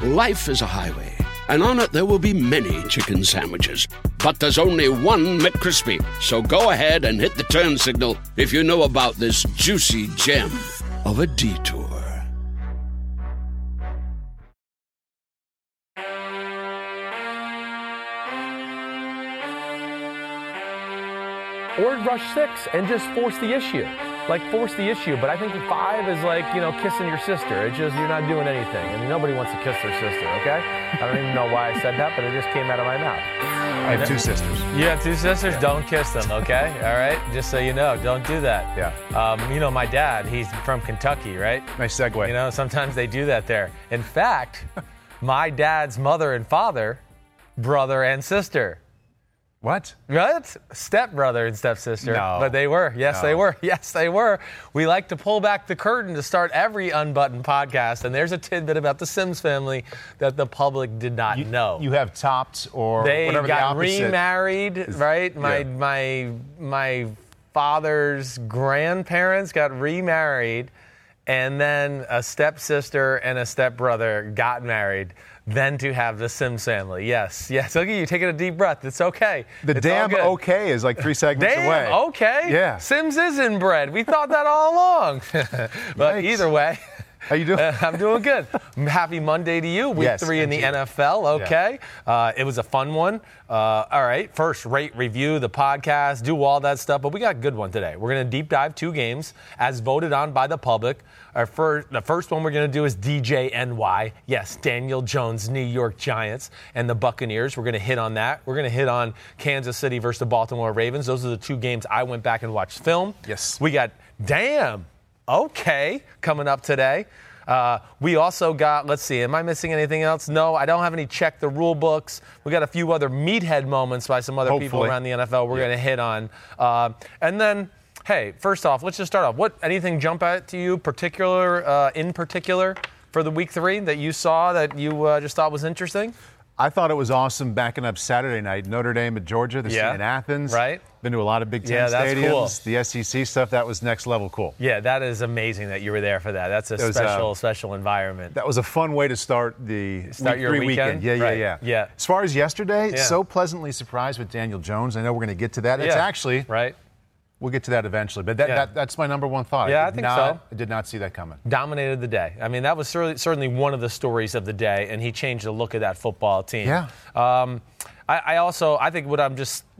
Life is a highway, and on it there will be many chicken sandwiches. But there's only one McCrispy, so go ahead and hit the turn signal if you know about this juicy gem of a detour. Or rush six and just force the issue. Like, force the issue. But I think the five is like, you know, kissing your sister. It's just, you're not doing anything. I mean, nobody wants to kiss their sister, okay? I don't even know why I said that, but it just came out of my mouth. I have two sisters. You have two sisters? Yeah. Don't kiss them, okay? All right? Just so you know, don't do that. Yeah. You know, my dad, he's from Kentucky, right? Nice segue. You know, sometimes they do that there. In fact, my dad's mother and father, brother and sister. What? What? Stepbrother and stepsister. No. But they were. Yes, no. They were. Yes, they were. We like to pull back the curtain to start every Unbuttoned podcast, and there's a tidbit about the Sims family that the public did not know. You have topped or they whatever the opposite. They got remarried, right? My father's grandparents got remarried, and then a stepsister and a stepbrother got married. Than to have the Sims family. Yes, yes. Look at you taking a deep breath. It's okay. The it's damn okay is like three segments damn away. Damn okay? Yeah. Sims is inbred. We thought that all along. But yikes. Either way. How you doing? I'm doing good. Happy Monday to you. Week three in the NFL. Okay. Yeah. It was a fun one. All right. First, rate, review the podcast, do all that stuff. But we got a good one today. We're going to deep dive two games as voted on by the public. The first one we're going to do is DJNY. Yes, Daniel Jones, New York Giants, and the Buccaneers. We're going to hit on that. We're going to hit on Kansas City versus the Baltimore Ravens. Those are the two games I went back and watched film. Yes. We got damn okay coming up today. We also got, let's see, am I missing anything else? No, I don't have any check the rule books. We got a few other meathead moments by some other people around the NFL we're going to hit on. And then, hey, first off, let's just start off. What anything jump out to you in particular for the week three that you saw that you just thought was interesting? I thought it was awesome backing up Saturday night. Notre Dame at Georgia, the scene in Athens. Right. Been to a lot of Big Ten stadiums. Cool. The SEC stuff, that was next level cool. Yeah, that is amazing that you were there for that. That's a special environment. That was a fun way to start the week three weekend. Yeah. As far as yesterday, so pleasantly surprised with Daniel Jones. I know we're going to get to that. It's actually right. We'll get to that eventually, but that's my number one thought. Yeah, I think so. I did not see that coming. Dominated the day. I mean, that was certainly one of the stories of the day, and he changed the look of that football team. Yeah. I think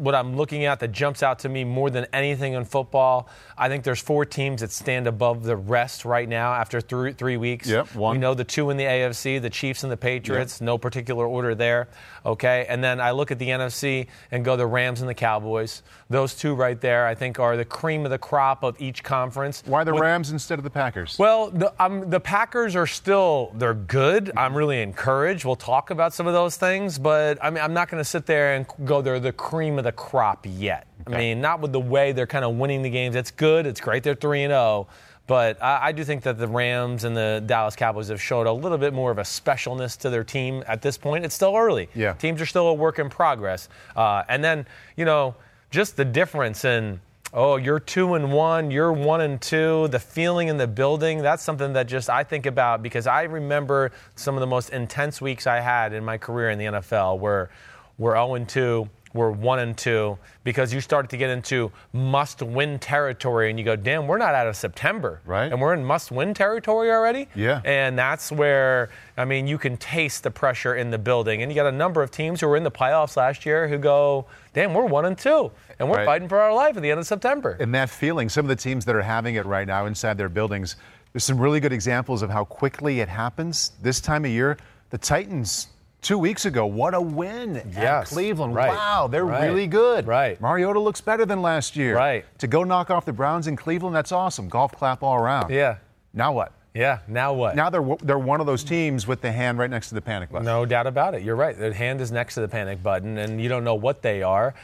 what I'm looking at that jumps out to me more than anything in football, I think there's four teams that stand above the rest right now after three weeks. Yep, one. We know the two in the AFC, the Chiefs and the Patriots, no particular order there. Okay, and then I look at the NFC and go the Rams and the Cowboys. Those two right there, I think, are the cream of the crop of each conference. Why the Rams instead of the Packers? Well, the Packers are still, they're good. I'm really encouraged. We'll talk about some of those things, but I mean, I'm not going to sit there and go they're the cream of the crop yet. Okay. I mean, not with the way they're kind of winning the games. It's good. It's great. They're 3-0. But I do think that the Rams and the Dallas Cowboys have showed a little bit more of a specialness to their team at this point. It's still early. Yeah. Teams are still a work in progress. And then, you know, just the difference in, you're 2-1, you're 1-2, the feeling in the building, that's something that just I think about because I remember some of the most intense weeks I had in my career in the NFL where we're 0-2, we're 1-2, because you start to get into must-win territory, and you go, damn, we're not out of September. Right. And we're in must-win territory already? Yeah. And that's where, I mean, you can taste the pressure in the building. And you got a number of teams who were in the playoffs last year who go, damn, we're 1-2, and we're fighting for our life at the end of September. And that feeling, some of the teams that are having it right now inside their buildings, there's some really good examples of how quickly it happens this time of year. The Titans, 2 weeks ago, what a win at Cleveland. Right. Wow, they're really good. Right. Mariota looks better than last year. Right. To go knock off the Browns in Cleveland, that's awesome. Golf clap all around. Yeah. Now what? Yeah, now what? Now they're one of those teams with the hand right next to the panic button. No doubt about it. You're right. Their hand is next to the panic button, and you don't know what they are.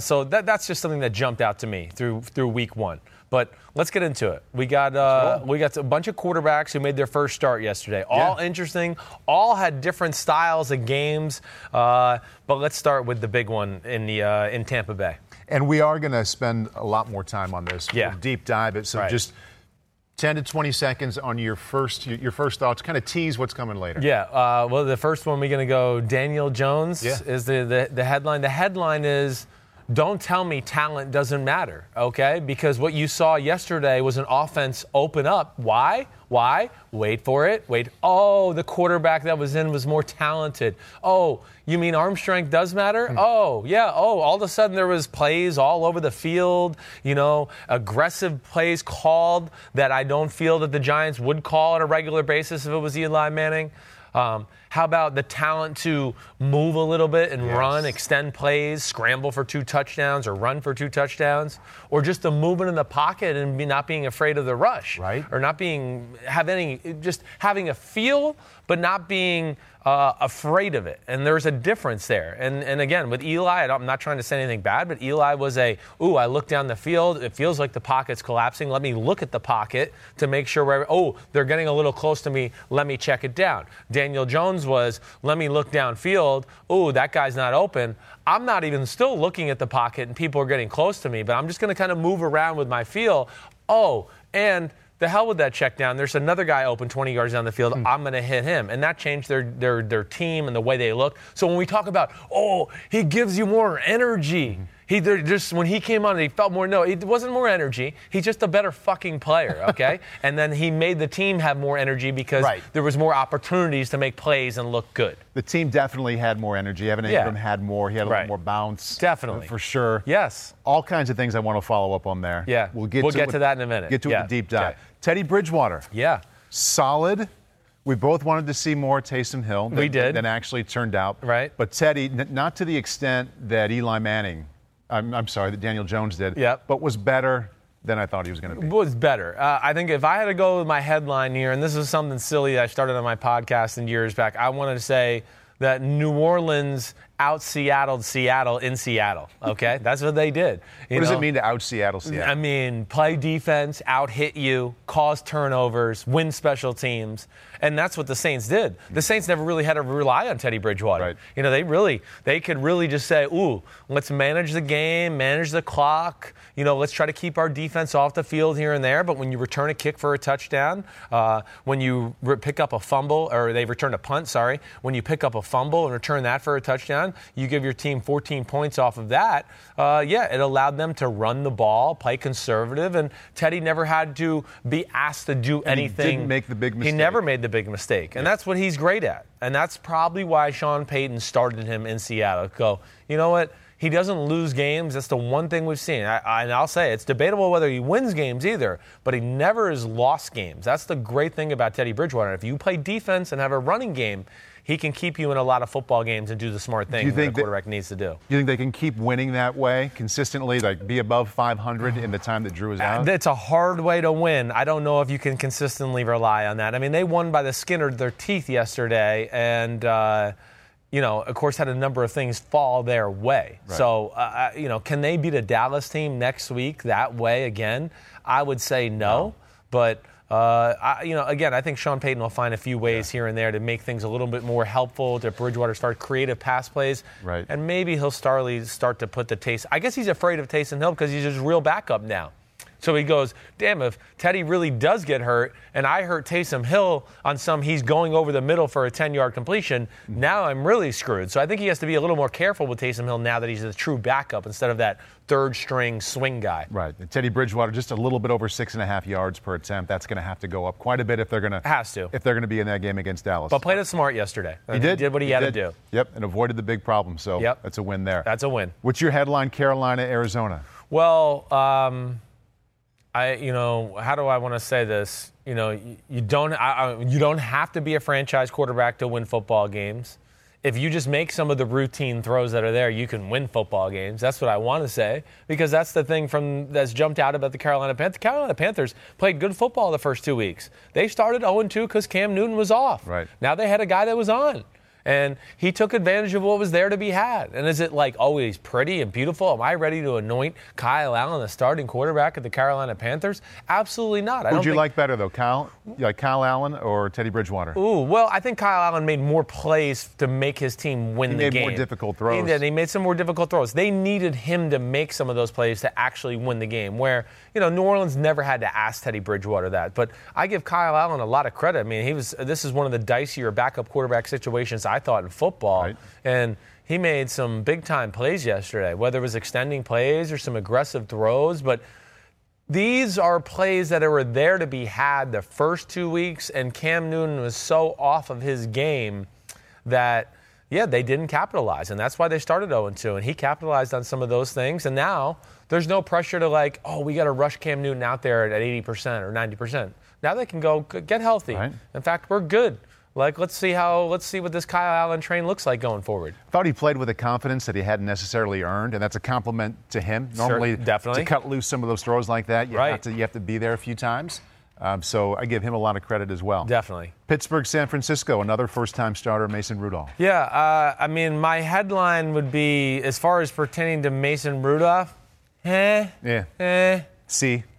So that's just something that jumped out to me through week one. But let's get into it. We got a bunch of quarterbacks who made their first start yesterday. All interesting. All had different styles of games. But let's start with the big one in Tampa Bay. And we are going to spend a lot more time on this. Yeah. We'll deep dive it. So just 10 to 20 seconds on your first thoughts. Kind of tease what's coming later. Yeah. Well, the first one we're going to go Daniel Jones is the headline. The headline is, don't tell me talent doesn't matter, okay? Because what you saw yesterday was an offense open up. Why? Wait for it. Wait. Oh, the quarterback that was in was more talented. Oh, you mean arm strength does matter? Oh, yeah. Oh, all of a sudden there was plays all over the field, aggressive plays called that I don't feel that the Giants would call on a regular basis if it was Eli Manning. How about the talent to move a little bit and run, extend plays, scramble for two touchdowns or run for two touchdowns, or just the movement in the pocket and not being afraid of the rush, right? Or just having a feel but not being afraid of it. And there's a difference there. And again, with Eli, I'm not trying to say anything bad, but Eli was I look down the field. It feels like the pocket's collapsing. Let me look at the pocket to make sure they're getting a little close to me. Let me check it down. Daniel Jones was, let me look downfield. Oh, that guy's not open. I'm not even still looking at the pocket and people are getting close to me, but I'm just going to kind of move around with my feel. Oh, and the hell with that check down. There's another guy open 20 yards down the field. I'm going to hit him. And that changed their team and the way they look. So when we talk about, he gives you more energy. When he came on, he felt more. No, it wasn't more energy. He's just a better fucking player, okay? And then he made the team have more energy because there was more opportunities to make plays and look good. The team definitely had more energy. Evan Engram had more. He had a little more bounce. Definitely. For sure. Yes. All kinds of things I want to follow up on there. Yeah. We'll get to that in a minute. Get to it in a deep dive. Okay. Teddy Bridgewater. Yeah. Solid. We both wanted to see more Taysom Hill. We did. Than actually turned out. Right. But Teddy, not to the extent that Eli Manning – that Daniel Jones did, but was better than I thought he was going to be. Was better. I think if I had to go with my headline here, and this is something silly that I started on my podcast in years back, I wanted to say that New Orleans out-Seattled Seattle in Seattle, okay? That's what they did. What does it mean to out-Seattle Seattle? I mean, play defense, out-hit you, cause turnovers, win special teams, and that's what the Saints did. The Saints never really had to rely on Teddy Bridgewater. Right. They could really just say, let's manage the game, manage the clock, let's try to keep our defense off the field here and there, but when you return a kick for a touchdown, when you pick up a fumble, or they returned a punt, when you pick up a fumble and return that for a touchdown, you give your team 14 points off of that. It allowed them to run the ball, play conservative, and Teddy never had to be asked to do anything. He didn't make the big mistake. He never made the big mistake, and that's what he's great at. And that's probably why Sean Payton started him in Seattle. Go, you know what? He doesn't lose games. That's the one thing we've seen. And I'll say it's debatable whether he wins games either, but he never has lost games. That's the great thing about Teddy Bridgewater. If you play defense and have a running game, he can keep you in a lot of football games and do the smart thing that a quarterback needs to do. Do you think they can keep winning that way consistently, like be above 500 in the time that Drew is out? That's a hard way to win. I don't know if you can consistently rely on that. I mean, they won by the skin of their teeth yesterday and, of course, had a number of things fall their way. Right. So, can they beat a Dallas team next week that way again? I would say no. But – I think Sean Payton will find a few ways here and there to make things a little bit more helpful to Bridgewater, start creative pass plays. Right. And maybe he'll start to put the taste. I guess he's afraid of Taysom Hill because he's his real backup now. So he goes, damn, if Teddy really does get hurt and I hurt Taysom Hill on he's going over the middle for a 10-yard completion, now I'm really screwed. So I think he has to be a little more careful with Taysom Hill now that he's the true backup instead of that third-string swing guy. Right. And Teddy Bridgewater just a little bit over 6.5 yards per attempt. That's going to have to go up quite a bit if they're going to be in that game against Dallas. But played it smart yesterday. He did what he had to do. Yep, and avoided the big problem. So that's a win there. That's a win. What's your headline, Carolina, Arizona? Well, how do I want to say this? You don't have to be a franchise quarterback to win football games. if you just make some of the routine throws that are there, you can win football games. That's what I want to say, because that's the thing that's jumped out about the Carolina Panthers. The Carolina Panthers played good football the first 2 weeks. They started 0-2 because Cam Newton was off. Right. Now they had a guy that was on, and he took advantage of what was there to be had. And is it like always pretty and beautiful? Am I ready to anoint Kyle Allen the starting quarterback of the Carolina Panthers? Absolutely not. Who'd you like better, though, Kyle Allen or Teddy Bridgewater? Ooh, well, I think Kyle Allen made more plays to make his team win the game. He made more difficult throws. He made some more difficult throws. They needed him to make some of those plays to actually win the game, where, you know, New Orleans never had to ask Teddy Bridgewater that. But I give Kyle Allen a lot of credit. I mean, this is one of the dicier backup quarterback situations I thought in football, right. And he made some big-time plays yesterday, whether it was extending plays or some aggressive throws, but these are plays that were there to be had the first 2 weeks, and Cam Newton was so off of his game that, yeah, they didn't capitalize, and that's why they started 0-2, and he capitalized on some of those things, and now there's no pressure to like, oh, we got to rush Cam Newton out there at 80% or 90%. Now they can go get healthy. Right. In fact, we're good. Like, let's see what this Kyle Allen train looks like going forward. I thought he played with a confidence that he hadn't necessarily earned, and that's a compliment to him. Normally, to cut loose some of those throws like that, you have to be there a few times. So I give him a lot of credit as well. Definitely. Pittsburgh, San Francisco, another first-time starter, Mason Rudolph. Yeah, I mean, my headline would be, as far as pertaining to Mason Rudolph, See.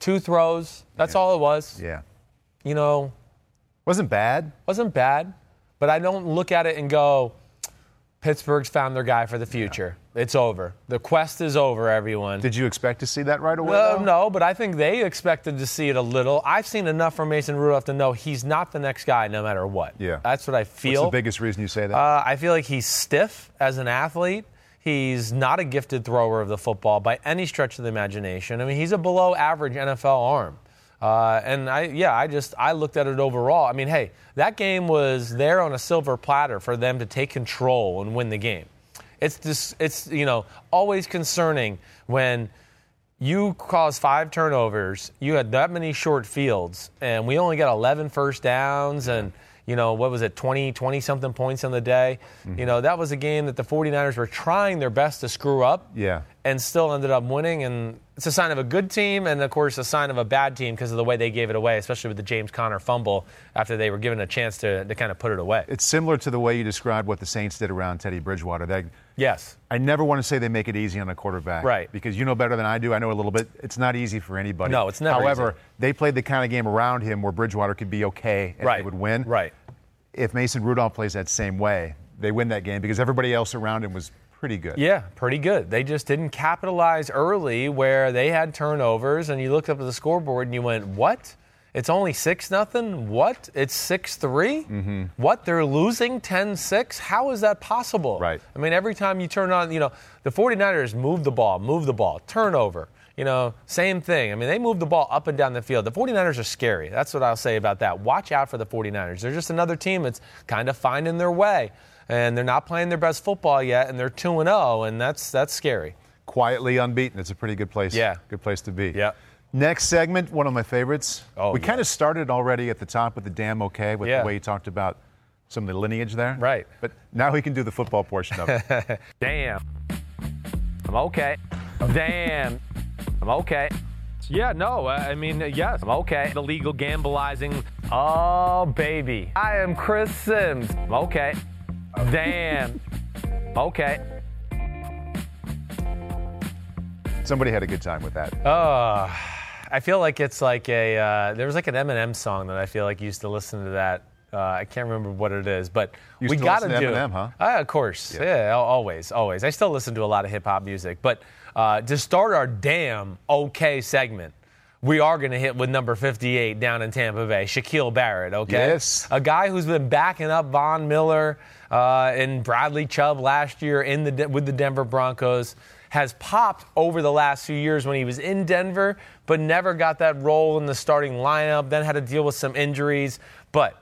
2 throws. That's all it was. Yeah. You know. Wasn't bad, but I don't look at it and go, Pittsburgh's found their guy for the future. Yeah. It's over. The quest is over, everyone. Did you expect to see that right away? No, but I think they expected to see it a little. I've seen enough from Mason Rudolph to know he's not the next guy no matter what. Yeah. That's what I feel. What's the biggest reason you say that? I feel like he's stiff as an athlete. He's not a gifted thrower of the football by any stretch of the imagination. I mean, he's a below-average NFL arm. I looked at it overall. I mean, hey, that game was there on a silver platter for them to take control and win the game. It's always concerning when you cause 5 turnovers, you had that many short fields, and we only got 11 first downs and, you know, what was it, 20-something points on the day. Mm-hmm. You know, that was a game that the 49ers were trying their best to screw up and still ended up winning. And it's a sign of a good team and, of course, a sign of a bad team because of the way they gave it away, especially with the James Conner fumble after they were given a chance to kind of put it away. It's similar to the way you described what the Saints did around Teddy Bridgewater. Yes. I never want to say they make it easy on a quarterback. Right. Because you know better than I do. I know a little bit. It's not easy for anybody. No, it's never easy. They played the kind of game around him where Bridgewater could be okay and they would win. Right. If Mason Rudolph plays that same way, they win that game because everybody else around him was – pretty good. Yeah, pretty good. They just didn't capitalize early where they had turnovers, and you looked up at the scoreboard and you went, what? It's only 6-0? What? It's 6-3? Mm-hmm. What? They're losing 10-6? How is that possible? Right. I mean, every time you turn on, you know, the 49ers move the ball, turnover. You know, same thing. I mean, they move the ball up and down the field. The 49ers are scary. That's what I'll say about that. Watch out for the 49ers. They're just another team that's kind of finding their way. And they're not playing their best football yet, and they're 2-0, and that's scary. Quietly unbeaten. It's a pretty good place. Yeah. Good place to be. Yeah. Next segment, one of my favorites. Oh, we kind of started already at the top with the damn okay with the way you talked about some of the lineage there. Right. But now we can do the football portion of it. Damn. I'm okay. Damn. I'm okay. Yeah, no, I mean, yes, I'm okay. The legal gambolizing. Oh, baby. I am Chris Sims. I'm okay. Damn. Okay. Somebody had a good time with that. Oh, I feel like it's like a there was like an Eminem song that I feel like used to listen to that. I can't remember what it is, but we got to do Eminem, huh? Of course. Yeah, always. I still listen to a lot of hip hop music, but to start our damn okay segment, we are going to hit with number 58 down in Tampa Bay, Shaquille Barrett, okay? Yes. A guy who's been backing up Von Miller and Bradley Chubb last year with the Denver Broncos, has popped over the last few years when he was in Denver, but never got that role in the starting lineup, then had to deal with some injuries. But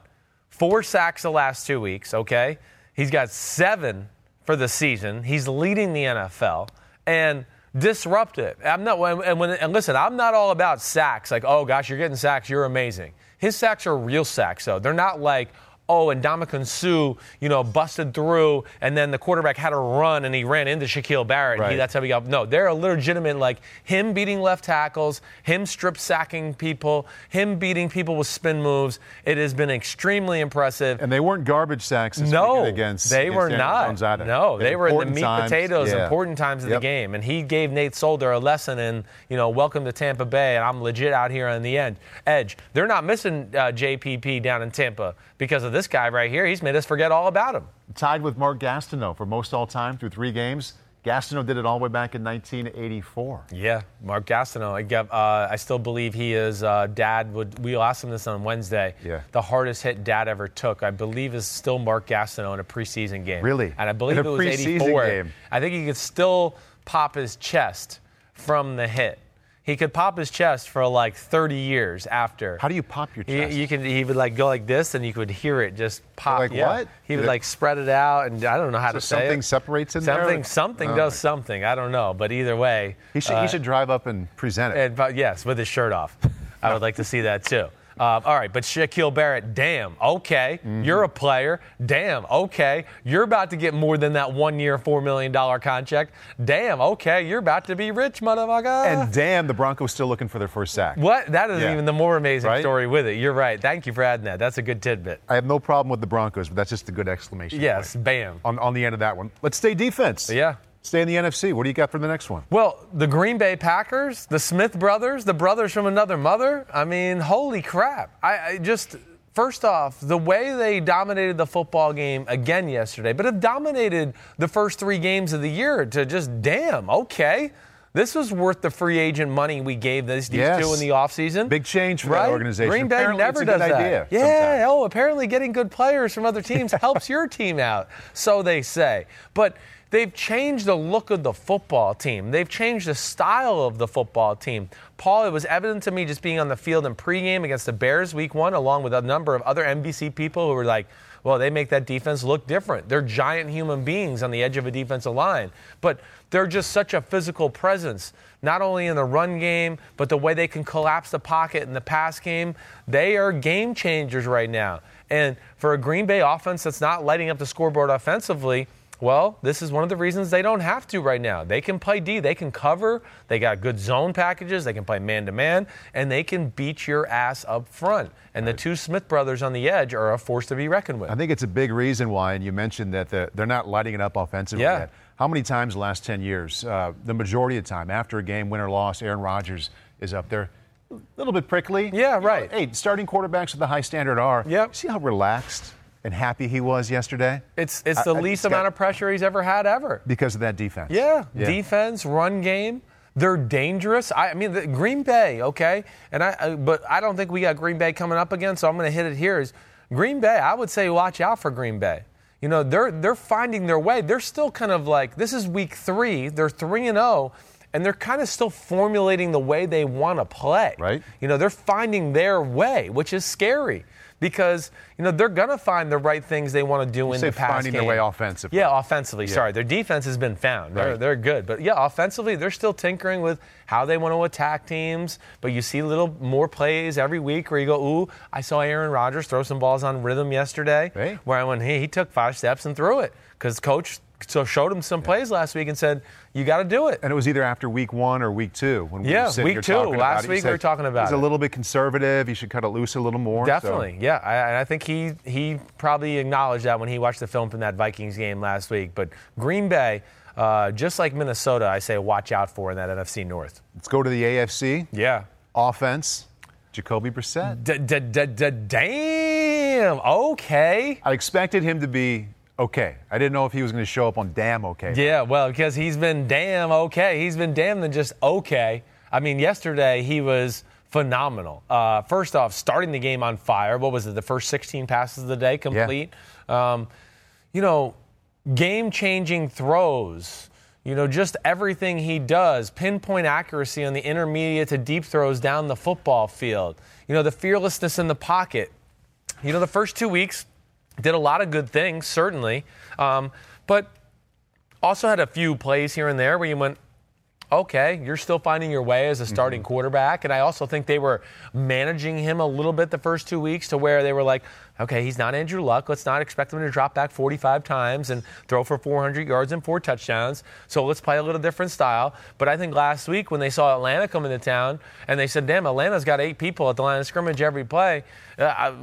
4 sacks the last 2 weeks, okay? He's got 7 for the season. He's leading the NFL. And disrupt it. Listen, I'm not all about sacks. Like, oh gosh, you're getting sacks. You're amazing. His sacks are real sacks, though. They're not like, oh, Ndamukong Suh, you know, busted through, and then the quarterback had a run, and he ran into Shaquille Barrett. Right. That's how he got. No, they're legitimate, like him beating left tackles, him strip sacking people, him beating people with spin moves. It has been extremely impressive. And they weren't garbage sacks this weekend against. They were not. No, they were in the meat potatoes, important times of the game. And he gave Nate Solder a lesson in, you know, welcome to Tampa Bay, and I'm legit out here on the edge. They're not missing JPP down in Tampa because of this guy right here. He's made us forget all about him. Tied with Mark Gastineau for most all-time through three games. Gastineau did it all the way back in 1984. Yeah, Mark Gastineau. I still believe he is dad. We'll ask him this on Wednesday. Yeah. The hardest hit dad ever took, I believe, is still Mark Gastineau in a preseason game. Really? And I believe it was 84. Game. I think he could still pop his chest from the hit. He could pop his chest for like 30 years after. How do you pop your chest? He would like go like this, and you could hear it just pop. Like what? He would like spread it out, and I don't know how to say it. Something separates in there? Something does something. I don't know, but either way. He should drive up and present it. Yes, with his shirt off. I would like to see that too. All right, but Shaquille Barrett, damn, okay, you're a player. Damn, okay, you're about to get more than that one-year, $4 million contract. Damn, okay, you're about to be rich, motherfucker. And damn, the Broncos still looking for their first sack. What? That is even the more amazing story with it. You're right. Thank you for adding that. That's a good tidbit. I have no problem with the Broncos, but that's just a good exclamation. Yes, point. Bam. On the end of that one. Let's stay defense. Yeah. Stay in the NFC. What do you got for the next one? Well, the Green Bay Packers, the Smith brothers, the brothers from another mother. I mean, holy crap. I just, first off, the way they dominated the football game again yesterday, but have dominated the first three games of the year to just, damn, okay. This was worth the free agent money we gave these two in the offseason. Big change for that organization. Green Bay apparently never does that. Idea yeah, sometimes. Oh, apparently getting good players from other teams helps your team out, so they say. But they've changed the look of the football team. They've changed the style of the football team. Paul, it was evident to me just being on the field in pregame against the Bears week one, along with a number of other NBC people who were like, well, they make that defense look different. They're giant human beings on the edge of a defensive line. But they're just such a physical presence, not only in the run game, but the way they can collapse the pocket in the pass game. They are game changers right now. And for a Green Bay offense that's not lighting up the scoreboard offensively, well, this is one of the reasons they don't have to right now. They can play D. They can cover. They got good zone packages. They can play man-to-man. And they can beat your ass up front. And the two Smith brothers on the edge are a force to be reckoned with. I think it's a big reason why, and you mentioned that they're not lighting it up offensively yet. How many times in the last 10 years, the majority of the time, after a game, win or loss, Aaron Rodgers is up there. A little bit prickly. Yeah, right. You know, hey, starting quarterbacks with a high standard are. Yep. See how relaxed and happy he was yesterday? It's the least amount of pressure he's ever had ever. Because of that defense. Yeah. Defense, run game. They're dangerous. I mean, Green Bay, okay? And but I don't think we got Green Bay coming up again, so I'm going to hit it here. Is Green Bay, I would say watch out for Green Bay. You know, they're finding their way. They're still kind of like, this is week three. They're 3-0. And they're kind of still formulating the way they want to play. Right. You know, they're finding their way, which is scary. Because, you know, they're going to find the right things they want to do in the pass game. Finding their way offensively. Yeah, offensively. Yeah. Sorry, their defense has been found. Right. They're good. But, yeah, offensively, they're still tinkering with how they want to attack teams. But you see little more plays every week where you go, ooh, I saw Aaron Rodgers throw some balls on rhythm yesterday. Right. Where I went, hey, he took 5 steps and threw it. Because coach showed him some plays last week and said, you got to do it. And it was either after week one or week two. When we were sitting week two. Last week we were talking about it. He's a little bit conservative. He should cut it loose a little more. Definitely, so. Yeah. I think he probably acknowledged that when he watched the film from that Vikings game last week. But Green Bay, just like Minnesota, I say watch out for in that NFC North. Let's go to the AFC. Yeah. Offense, Jacoby Brissett. Damn, okay. I expected him to be okay. I didn't know if he was going to show up on damn okay. Yeah, well, because he's been damn okay. He's been damn than just okay. I mean, yesterday he was phenomenal. First off, starting the game on fire. What was it, the first 16 passes of the day complete? Yeah. You know, game-changing throws. You know, just everything he does. Pinpoint accuracy on the intermediate to deep throws down the football field. You know, the fearlessness in the pocket. You know, the first 2 weeks – did a lot of good things, certainly, but also had a few plays here and there where you went, okay, you're still finding your way as a starting quarterback. And I also think they were managing him a little bit the first 2 weeks to where they were like, okay, he's not Andrew Luck. Let's not expect him to drop back 45 times and throw for 400 yards and 4 touchdowns. So let's play a little different style. But I think last week when they saw Atlanta come into town and they said, damn, Atlanta's got 8 people at the line of scrimmage every play.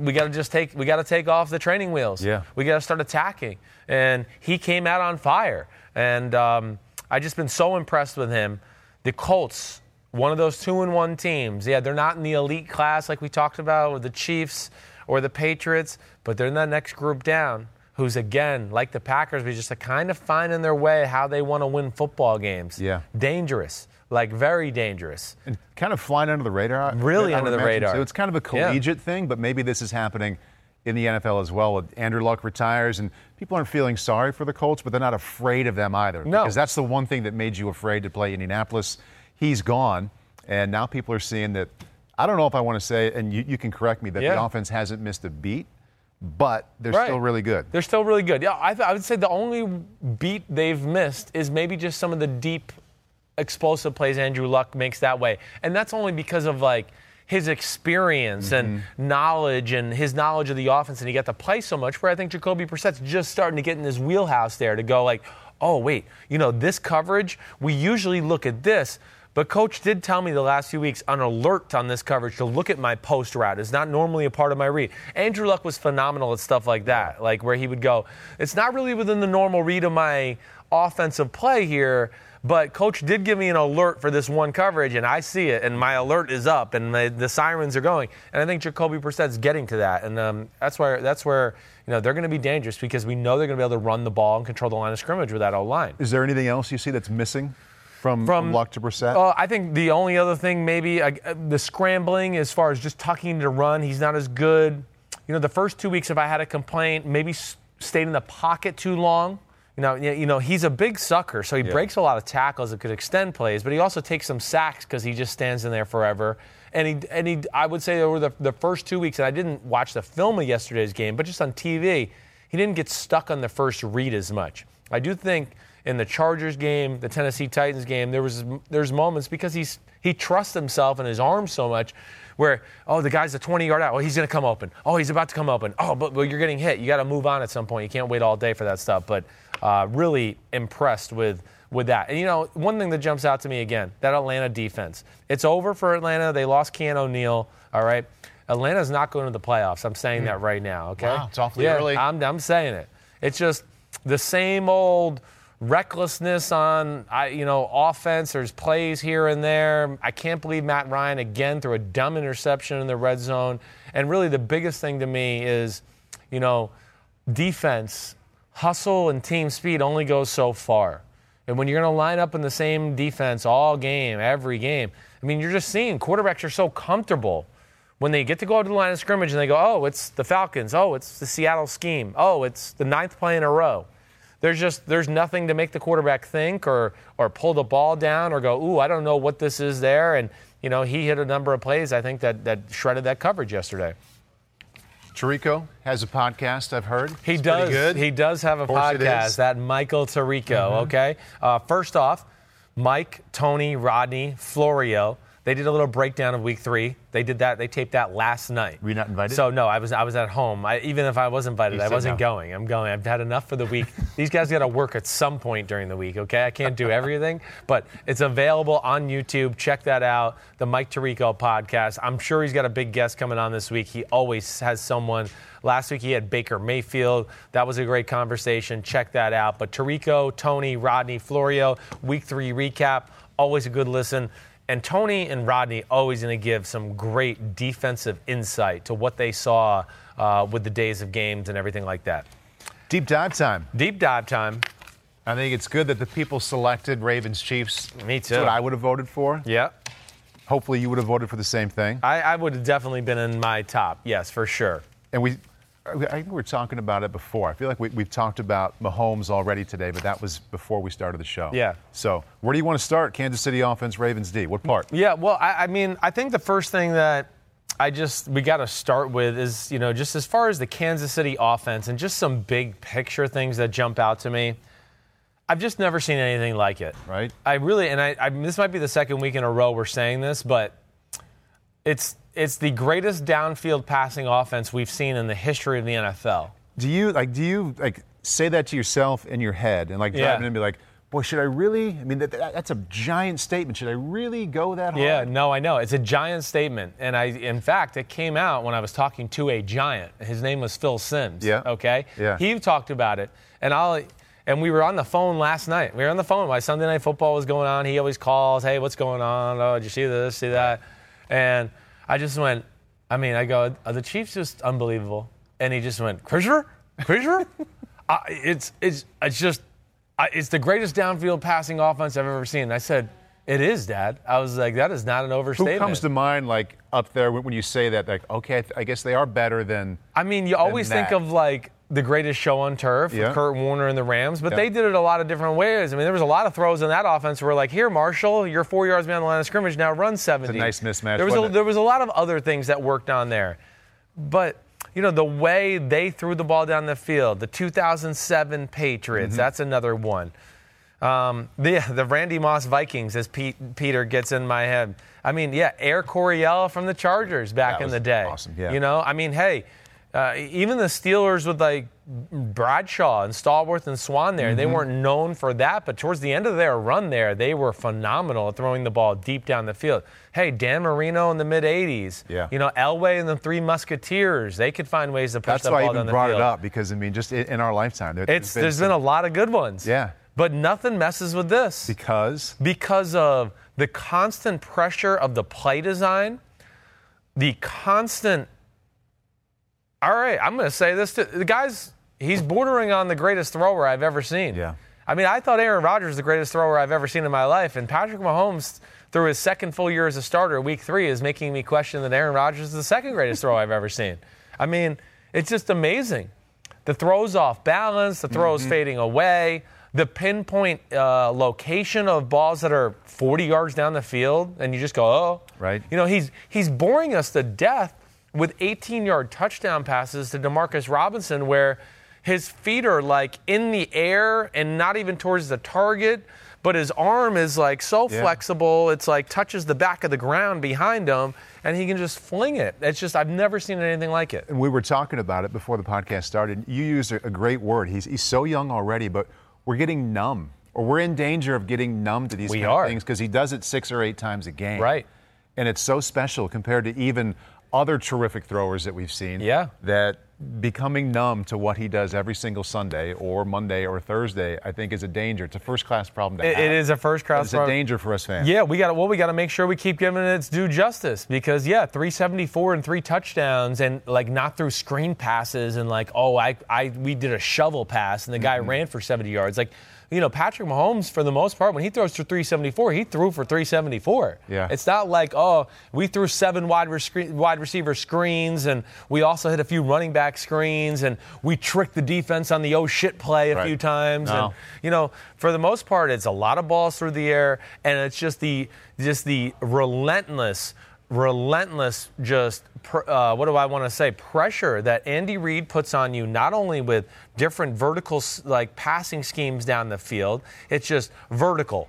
We got to take off the training wheels. Yeah. We got to start attacking. And he came out on fire. And I've just been so impressed with him. The Colts, one of those 2-1 teams. Yeah, they're not in the elite class like we talked about with the Chiefs or the Patriots, but they're in that next group down who's, again, like the Packers, but just kind of finding their way how they want to win football games. Yeah. Dangerous, like very dangerous. And kind of flying under the radar. Really under the radar. So it's kind of a collegiate thing, but maybe this is happening in the NFL as well. Andrew Luck retires, and people aren't feeling sorry for the Colts, but they're not afraid of them either. No. Because that's the one thing that made you afraid to play Indianapolis. He's gone, and now people are seeing that. I don't know if I want to say, and you can correct me, that the offense hasn't missed a beat, but they're still really good. They're still really good. Yeah, I would say the only beat they've missed is maybe just some of the deep, explosive plays Andrew Luck makes that way. And that's only because of, like, his experience and his knowledge of the offense, and he got to play so much, where I think Jacoby Brissett's just starting to get in his wheelhouse there to go, like, oh, wait, you know, this coverage, we usually look at this. But Coach did tell me the last few weeks on alert on this coverage to look at my post route. It's not normally a part of my read. Andrew Luck was phenomenal at stuff like that, like where he would go, it's not really within the normal read of my offensive play here, but Coach did give me an alert for this one coverage, and I see it, and my alert is up, and the sirens are going. And I think Jacoby Brissett's getting to that, and that's where you know, they're going to be dangerous because we know they're going to be able to run the ball and control the line of scrimmage with that O-line. Is there anything else you see that's missing? From Luck to Brissett? I think the only other thing maybe, the scrambling as far as just tucking to run, he's not as good. You know, the first 2 weeks, if I had a complaint, maybe stayed in the pocket too long. You know, he's a big sucker, so he breaks a lot of tackles that could extend plays, but he also takes some sacks because he just stands in there forever. And he, I would say over the first 2 weeks, and I didn't watch the film of yesterday's game, but just on TV, he didn't get stuck on the first read as much. I do think in the Chargers game, the Tennessee Titans game, there's moments because he trusts himself and his arm so much where, oh, the guy's a 20-yard out. Oh, he's going to come open. Oh, he's about to come open. Oh, but you're getting hit. You got to move on at some point. You can't wait all day for that stuff. But really impressed with that. And, you know, one thing that jumps out to me again, that Atlanta defense. It's over for Atlanta. They lost Keanu Neal, all right? Atlanta's not going to the playoffs. I'm saying that right now, okay? Wow, it's awfully early. I'm saying it. It's just the same old recklessness on, offense. There's plays here and there. I can't believe Matt Ryan again threw a dumb interception in the red zone. And really the biggest thing to me is, you know, defense, hustle, and team speed only goes so far. And when you're going to line up in the same defense all game, every game, I mean, you're just seeing quarterbacks are so comfortable when they get to go out to the line of scrimmage and they go, oh, it's the Falcons. Oh, it's the Seattle scheme. Oh, it's the 9th play in a row. There's nothing to make the quarterback think or pull the ball down or go, ooh, I don't know what this is there. And, you know, he hit a number of plays, I think, that shredded that coverage yesterday. Tirico has a podcast, I've heard. He does. Good. He does have a podcast, that Michael Tirico, okay? First off, Mike, Tony, Rodney, Florio. They did a little breakdown of week 3. They did that. They taped that last night. Were you not invited? So, no, I was at home. Even if I was invited, I wasn't going. I'm going. I've had enough for the week. These guys got to work at some point during the week, okay? I can't do everything. But it's available on YouTube. Check that out, the Mike Tirico podcast. I'm sure he's got a big guest coming on this week. He always has someone. Last week he had Baker Mayfield. That was a great conversation. Check that out. But Tirico, Tony, Rodney, Florio, week 3 recap, always a good listen. And Tony and Rodney always going to give some great defensive insight to what they saw with the days of games and everything like that. Deep dive time. Deep dive time. I think it's good that the people selected Ravens Chiefs. Me too. That's what I would have voted for. Yeah. Hopefully you would have voted for the same thing. I would have definitely been in my top. Yes, for sure. And I think we were talking about it before. I feel like we've talked about Mahomes already today, but that was before we started the show. Yeah. So where do you want to start? Kansas City offense, Ravens D. What part? Yeah, well, I mean, I think the first thing that we got to start with is, you know, just as far as the Kansas City offense and just some big picture things that jump out to me. I've just never seen anything like it. Right. I really, and I this might be the second week in a row we're saying this, but it's the greatest downfield passing offense we've seen in the history of the NFL. Do you say that to yourself in your head and driving in and be like, boy, should I really? I mean, that's a giant statement. Should I really go that hard? Yeah, no, I know. It's a giant statement. And in fact, it came out when I was talking to a giant. His name was Phil Simms. Yeah. Okay? Yeah. He talked about it. And we were on the phone last night. We were on the phone while Sunday Night Football was going on. He always calls, hey, what's going on? Oh, did you see this, see that? And I just went, are the Chiefs just unbelievable? And he just went, Krisher? It's the greatest downfield passing offense I've ever seen. And I said, it is, Dad. I was like, that is not an overstatement. Who comes to mind, up there when you say that? I guess they are better than you always think of, the greatest show on turf with Kurt Warner and the Rams, but they did it a lot of different ways. I mean, there was a lot of throws in that offense where, here, Marshall, you're 4 yards behind the line of scrimmage, now run 70. It's a nice mismatch. There was a lot of other things that worked on there. But the way they threw the ball down the field, the 2007 Patriots, that's another one. The Randy Moss Vikings, as Peter gets in my head. Air Coryell from the Chargers back in the day. Awesome, yeah. Even the Steelers with, Bradshaw and Stallworth and Swan there, they weren't known for that, but towards the end of their run there, they were phenomenal at throwing the ball deep down the field. Hey, Dan Marino in the mid-'80s. Yeah. Elway and the Three Musketeers, they could find ways to push the ball down the field. That's why I even brought it up, because, just in our lifetime. There's been a lot of good ones. Yeah. But nothing messes with this. Because? Because of the constant pressure of the play design, the constant... All right, I'm going to say this. The guy's he's bordering on the greatest thrower I've ever seen. Yeah. I thought Aaron Rodgers was the greatest thrower I've ever seen in my life, and Patrick Mahomes, through his second full year as a starter, week 3, is making me question that Aaron Rodgers is the second greatest thrower I've ever seen. It's just amazing. The throws off balance, the throws fading away, the pinpoint location of balls that are 40 yards down the field, and you just go, oh. Right. He's boring us to death with 18-yard touchdown passes to Demarcus Robinson where his feet are, in the air and not even towards the target, but his arm is, so flexible, it's, touches the back of the ground behind him, and he can just fling it. It's just, I've never seen anything like it. And we were talking about it before the podcast started. You used a great word. He's so young already, but we're getting numb, or we're in danger of getting numb to these kind of things because he does it 6 or 8 times a game. Right. And it's so special compared to even – other terrific throwers that we've seen that becoming numb to what he does every single Sunday or Monday or Thursday, I think is a danger. It's a first-class problem to have. It is a first-class problem. It's a danger for us fans. Yeah, we got to make sure we keep giving it its due justice because, 374 and 3 touchdowns and, not through screen passes and, we did a shovel pass and the guy ran for 70 yards. Patrick Mahomes, for the most part, when he throws for 374, he threw for 374. Yeah. It's not we threw 7 wide receiver screens, and we also hit a few running back screens, and we tricked the defense on the oh shit play a few times. No. And, for the most part, it's a lot of balls through the air, and it's just the relentless pressure that Andy Reid puts on you, not only with different vertical passing schemes down the field. It's just vertical,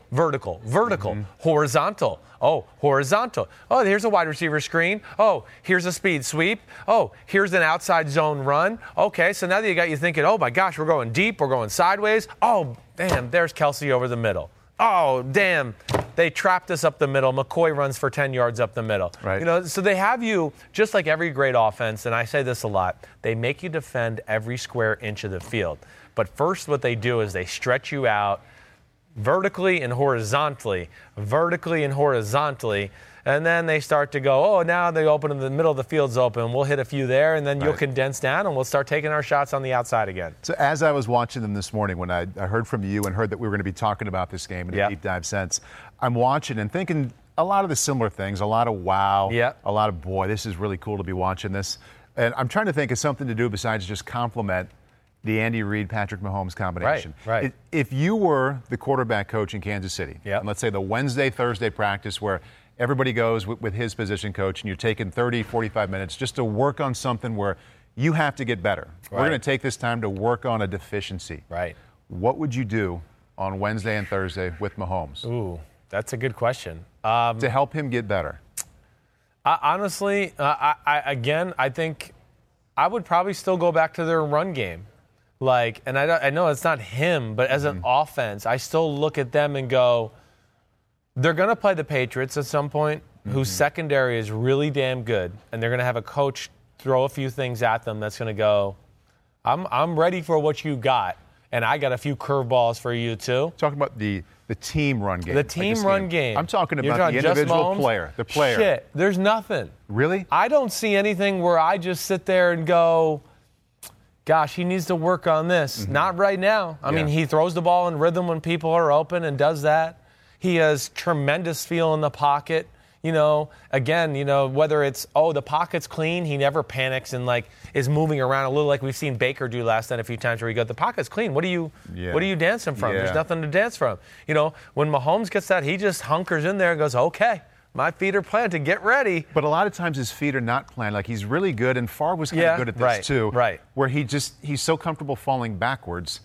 horizontal. Oh, horizontal. Oh, here's a wide receiver screen. Oh, here's a speed sweep. Oh, here's an outside zone run. Okay, so now that you got you thinking, oh my gosh, we're going deep, we're going sideways. Oh, damn, there's Kelce over the middle. Oh, damn, they trapped us up the middle. McCoy runs for 10 yards up the middle. Right. So they have you, just like every great offense, and I say this a lot, they make you defend every square inch of the field. But first what they do is they stretch you out vertically and horizontally, and then they start to go, oh, now they open in the middle of the field's open. We'll hit a few there, and then you'll condense down, and we'll start taking our shots on the outside again. So as I was watching them this morning when I heard from you and heard that we were going to be talking about this game in a deep dive sense, I'm watching and thinking a lot of the similar things, a lot of wow, a lot of boy, this is really cool to be watching this. And I'm trying to think of something to do besides just compliment the Andy Reid, Patrick Mahomes combination. Right. If you were the quarterback coach in Kansas City, and let's say the Wednesday, Thursday practice where everybody goes with his position coach and you're taking 30, 45 minutes just to work on something where you have to get better. Right. We're going to take this time to work on a deficiency. Right. What would you do on Wednesday and Thursday with Mahomes? Ooh, that's a good question. To help him get better. I think I would probably still go back to their run game. Like, and I know it's not him, but as an offense, I still look at them and go, they're going to play the Patriots at some point, whose secondary is really damn good, and they're going to have a coach throw a few things at them that's going to go, I'm ready for what you got, and I got a few curveballs for you too. Talking about the team run game. The team run game. I'm talking about the individual player, the player. Shit, there's nothing. Really? I don't see anything where I just sit there and go, gosh, he needs to work on this. Not right now. I mean, he throws the ball in rhythm when people are open and does that. He has tremendous feel in the pocket. You know, again, you know, whether it's, oh, the pocket's clean, he never panics and, like, is moving around a little like we've seen Baker do last night a few times where he goes, the pocket's clean. What are you dancing from? Yeah. There's nothing to dance from. You know, when Mahomes gets that, he just hunkers in there and goes, okay, my feet are planted. Get ready. But a lot of times his feet are not planted. Like, he's really good, and Favre was kind of good at this too. Right. Where he's so comfortable falling backwards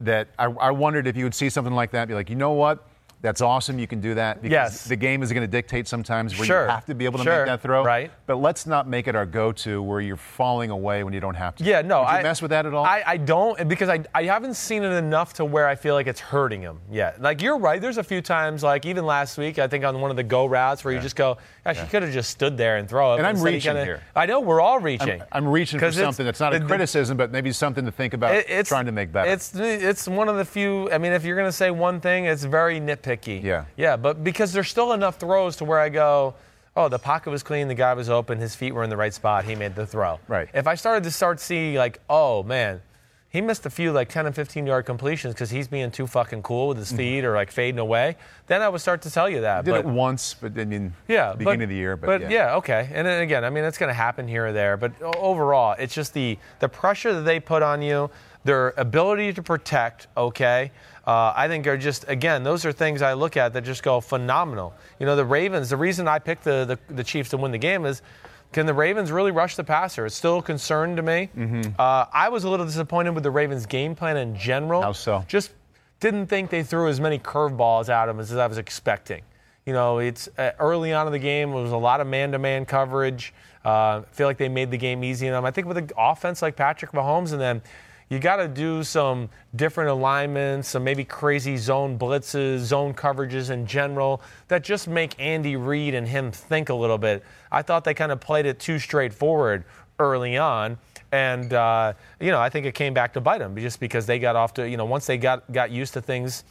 that I wondered if you would see something like that, be like, you know what? That's awesome. You can do that because the game is going to dictate sometimes where you have to be able to make that throw. Right. But let's not make it our go-to where you're falling away when you don't have to. Yeah, no. Would you mess with that at all? I don't, because I haven't seen it enough to where I feel like it's hurting him yet. Like, you're right. There's a few times, like even last week, I think on one of the go routes where you just go, gosh, he could have just stood there and throw it. And I'm reaching here. I know we're all reaching. I'm reaching for something that's not a criticism, but maybe something to think about trying to make better. It's one of the few. I mean, if you're going to say one thing, it's very nitpicky. Yeah, but because there's still enough throws to where I go, oh, the pocket was clean, the guy was open, his feet were in the right spot, he made the throw. Right. If I start seeing, like, oh, man, he missed a few, like, 10- and 15-yard completions because he's being too fucking cool with his feet or, like, fading away, then I would start to tell you that. Did it once, but, I mean, beginning of the year. But, okay. And then, again, I mean, that's going to happen here or there. But overall, it's just the pressure that they put on you, their ability to protect, okay, I think are just, again, those are things I look at that just go phenomenal. You know, the Ravens, the reason I picked the Chiefs to win the game is, can the Ravens really rush the passer? It's still a concern to me. I was a little disappointed with the Ravens' game plan in general. How so? Just didn't think they threw as many curveballs at them as I was expecting. You know, it's early on in the game, it was a lot of man-to-man coverage. I feel like they made the game easy on them. I think with an offense like Patrick Mahomes and them, you got to do some different alignments, some maybe crazy zone blitzes, zone coverages in general that just make Andy Reid and him think a little bit. I thought they kind of played it too straightforward early on. And, you know, I think it came back to bite them just because they got off to, you know, once they got used to things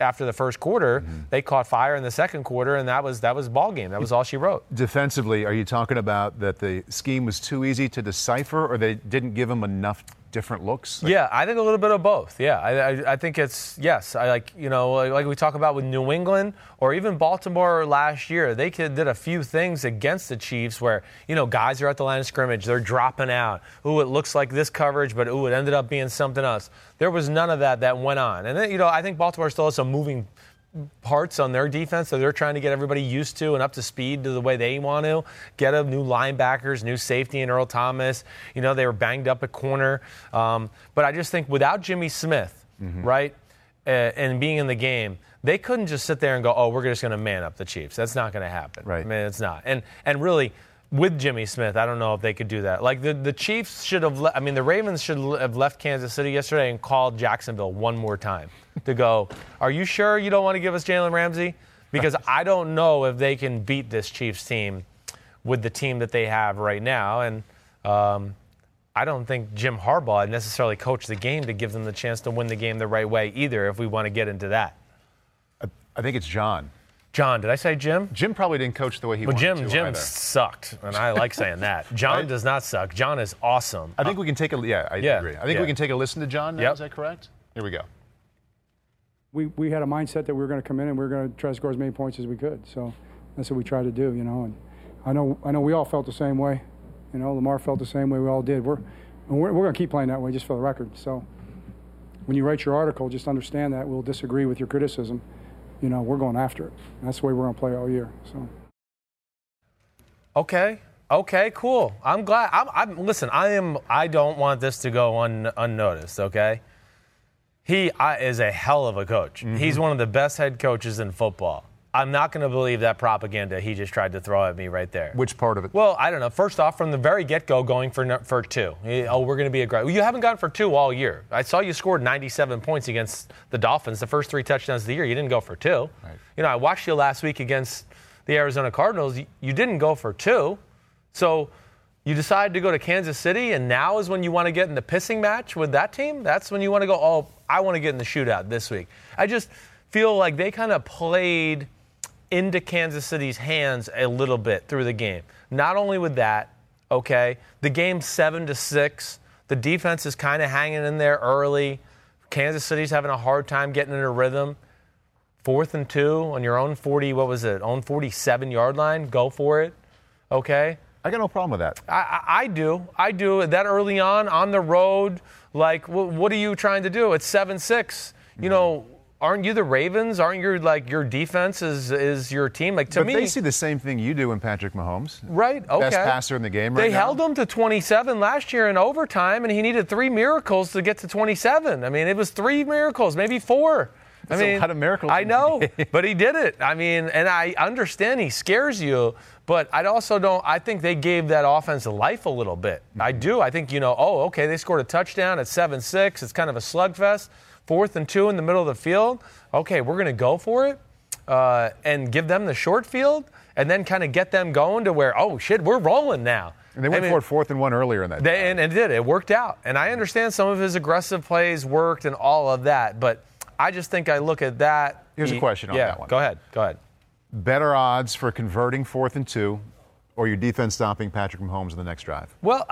after the first quarter, they caught fire in the second quarter, and that was ball game. That was all she wrote. Defensively, are you talking about that the scheme was too easy to decipher or they didn't give them enough different looks? Yeah, I think a little bit of both. Yeah, I think it's, yes, I like, you know, like we talk about with New England or even Baltimore last year, they did a few things against the Chiefs where, you know, guys are at the line of scrimmage, they're dropping out. Ooh, it looks like this coverage, but ooh, it ended up being something else. There was none of that went on. And then, you know, I think Baltimore still has some moving parts on their defense that they're trying to get everybody used to and up to speed to the way they want to get them. New linebackers, new safety in Earl Thomas. You know, they were banged up at corner. But I just think without Jimmy Smith, right, and being in the game, they couldn't just sit there and go, oh, we're just going to man up the Chiefs. That's not going to happen. Right. I mean, it's not. And really, with Jimmy Smith, I don't know if they could do that. Like, the Chiefs should have the Ravens should have left Kansas City yesterday and called Jacksonville one more time to go, are you sure you don't want to give us Jalen Ramsey? Because I don't know if they can beat this Chiefs team with the team that they have right now. And I don't think Jim Harbaugh had necessarily coached the game to give them the chance to win the game the right way either, if we want to get into that. I think it's John. John, did I say Jim? Jim probably didn't coach the way he wanted to. Jim sucked, and I like saying that. John does not suck. John is awesome. I think we can take a agree. I think we can take a listen to John now. Is that correct? Here we go. We had a mindset that we were going to come in and we were going to try to score as many points as we could. So that's what we tried to do, you know. And I know we all felt the same way. You know, Lamar felt the same way. We all did. We're going to keep playing that way, just for the record. So when you write your article, just understand that we'll disagree with your criticism. You know, we're going after it. That's the way we're going to play all year. So. Okay, cool. I'm glad. I don't want this to go unnoticed, okay? He is a hell of a coach. Mm-hmm. He's one of the best head coaches in football. I'm not going to believe that propaganda he just tried to throw at me right there. Which part of it? Well, I don't know. First off, from the very get-go, going for two. Oh, we're going to be a great. Well, you haven't gone for two all year. I saw you scored 97 points against the Dolphins, the first three touchdowns of the year. You didn't go for two. Right. You know, I watched you last week against the Arizona Cardinals. You didn't go for two. So you decide to go to Kansas City, and now is when you want to get in the pissing match with that team? That's when you want to go, oh, I want to get in the shootout this week. I just feel like they kind of played into Kansas City's hands a little bit through the game. Not only with that, okay, the game's 7-6. The defense is kind of hanging in there early. Kansas City's having a hard time getting in a rhythm. 4th and 2 on your own 47-yard line. Go for it, okay? I got no problem with that. I do. That early on the road, like, what are you trying to do? It's 7-6. You know, aren't you the Ravens? Aren't you, like, your defense is your team? Like, to me. But they see the same thing you do in Patrick Mahomes. Right, okay. Best passer in the game right now. They held him to 27 last year in overtime, and he needed 3 miracles to get to 27. I mean, it was 3 miracles, maybe 4. That's a lot of miracles. I know, but he did it. I mean, and I understand he scares you, but I also don't – I think they gave that offense life a little bit. Mm-hmm. I do. I think, you know, oh, okay, they scored a touchdown at 7-6. It's kind of a slugfest. 4th and 2 in the middle of the field. Okay, we're going to go for it and give them the short field and then kind of get them going to where, oh, shit, we're rolling now. And they went for 4th and 1 earlier in that. They, and it did. It worked out. And I understand some of his aggressive plays worked and all of that, but – I just think I look at that. Here's a question on that one. Go ahead. Better odds for converting 4th and 2 or your defense stopping Patrick Mahomes in the next drive? Well,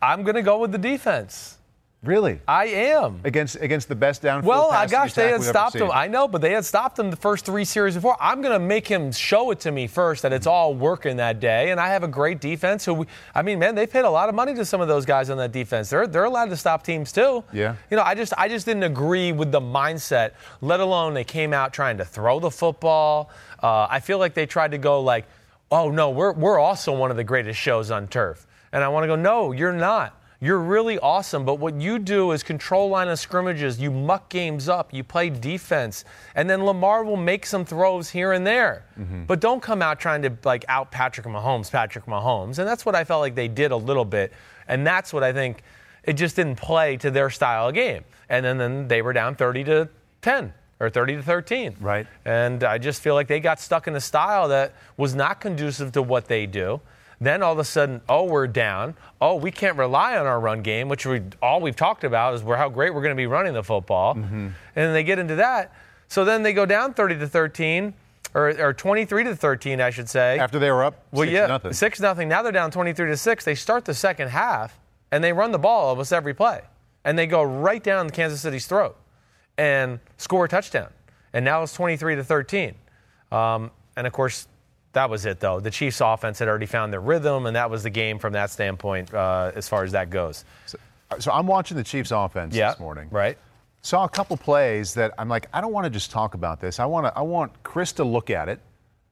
I'm going to go with the defense. Really? I am. Against the best downfield pass attack they had stopped him. I know, but they had stopped him the first 3 series before. I'm going to make him show it to me first that it's all working that day, and I have a great defense. They paid a lot of money to some of those guys on that defense. They're allowed to stop teams too. Yeah. You know, I just didn't agree with the mindset, let alone they came out trying to throw the football. I feel like they tried to go like, oh, no, we're also one of the greatest shows on turf. And I want to go, no, you're not. You're really awesome, but what you do is control line of scrimmages. You muck games up. You play defense. And then Lamar will make some throws here and there. Mm-hmm. But don't come out trying to, like, out Patrick Mahomes. And that's what I felt like they did a little bit. And that's what I think it just didn't play to their style of game. And then they were down 30-10 or 30-13. Right. And I just feel like they got stuck in a style that was not conducive to what they do. Then all of a sudden, oh, we're down. Oh, we can't rely on our run game, which we've talked about is how great we're going to be running the football. Mm-hmm. And then they get into that. So then they go down 30-13 or 23-13, I should say. After they were up 6-0. 6-0. Now they're down 23-6. They start the second half, and they run the ball almost every play. And they go right down Kansas City's throat and score a touchdown. And now it's 23-13. And, of course, that was it, though. The Chiefs' offense had already found their rhythm, and that was the game from that standpoint as far as that goes. So I'm watching the Chiefs' offense this morning. Right. Saw a couple plays that I'm like, I don't want to just talk about this. I want Chris to look at it.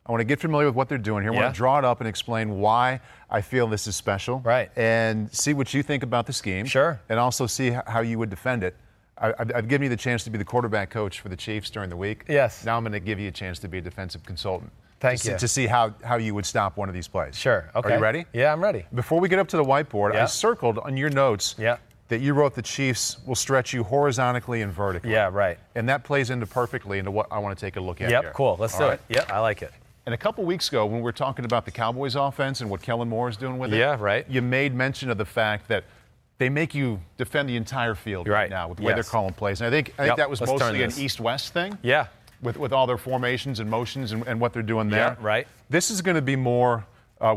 I want to get familiar with what they're doing here. I want to draw it up and explain why I feel this is special. Right. And see what you think about the scheme. Sure. And also see how you would defend it. I've given you the chance to be the quarterback coach for the Chiefs during the week. Yes. Now I'm going to give you a chance to be a defensive consultant. Thank you. To see how you would stop one of these plays. Sure. Okay. Are you ready? Yeah, I'm ready. Before we get up to the whiteboard, I circled on your notes that you wrote the Chiefs will stretch you horizontally and vertically. Yeah, right. And that plays perfectly into what I want to take a look at here. Yep, cool. Let's do it. Yep, I like it. And a couple weeks ago when we were talking about the Cowboys offense and what Kellen Moore is doing with it, you made mention of the fact that they make you defend the entire field right now with the way they're calling plays. And I think that was mostly an East-West thing. Yeah. With all their formations and motions and what they're doing there. Yeah, right. This is going to be more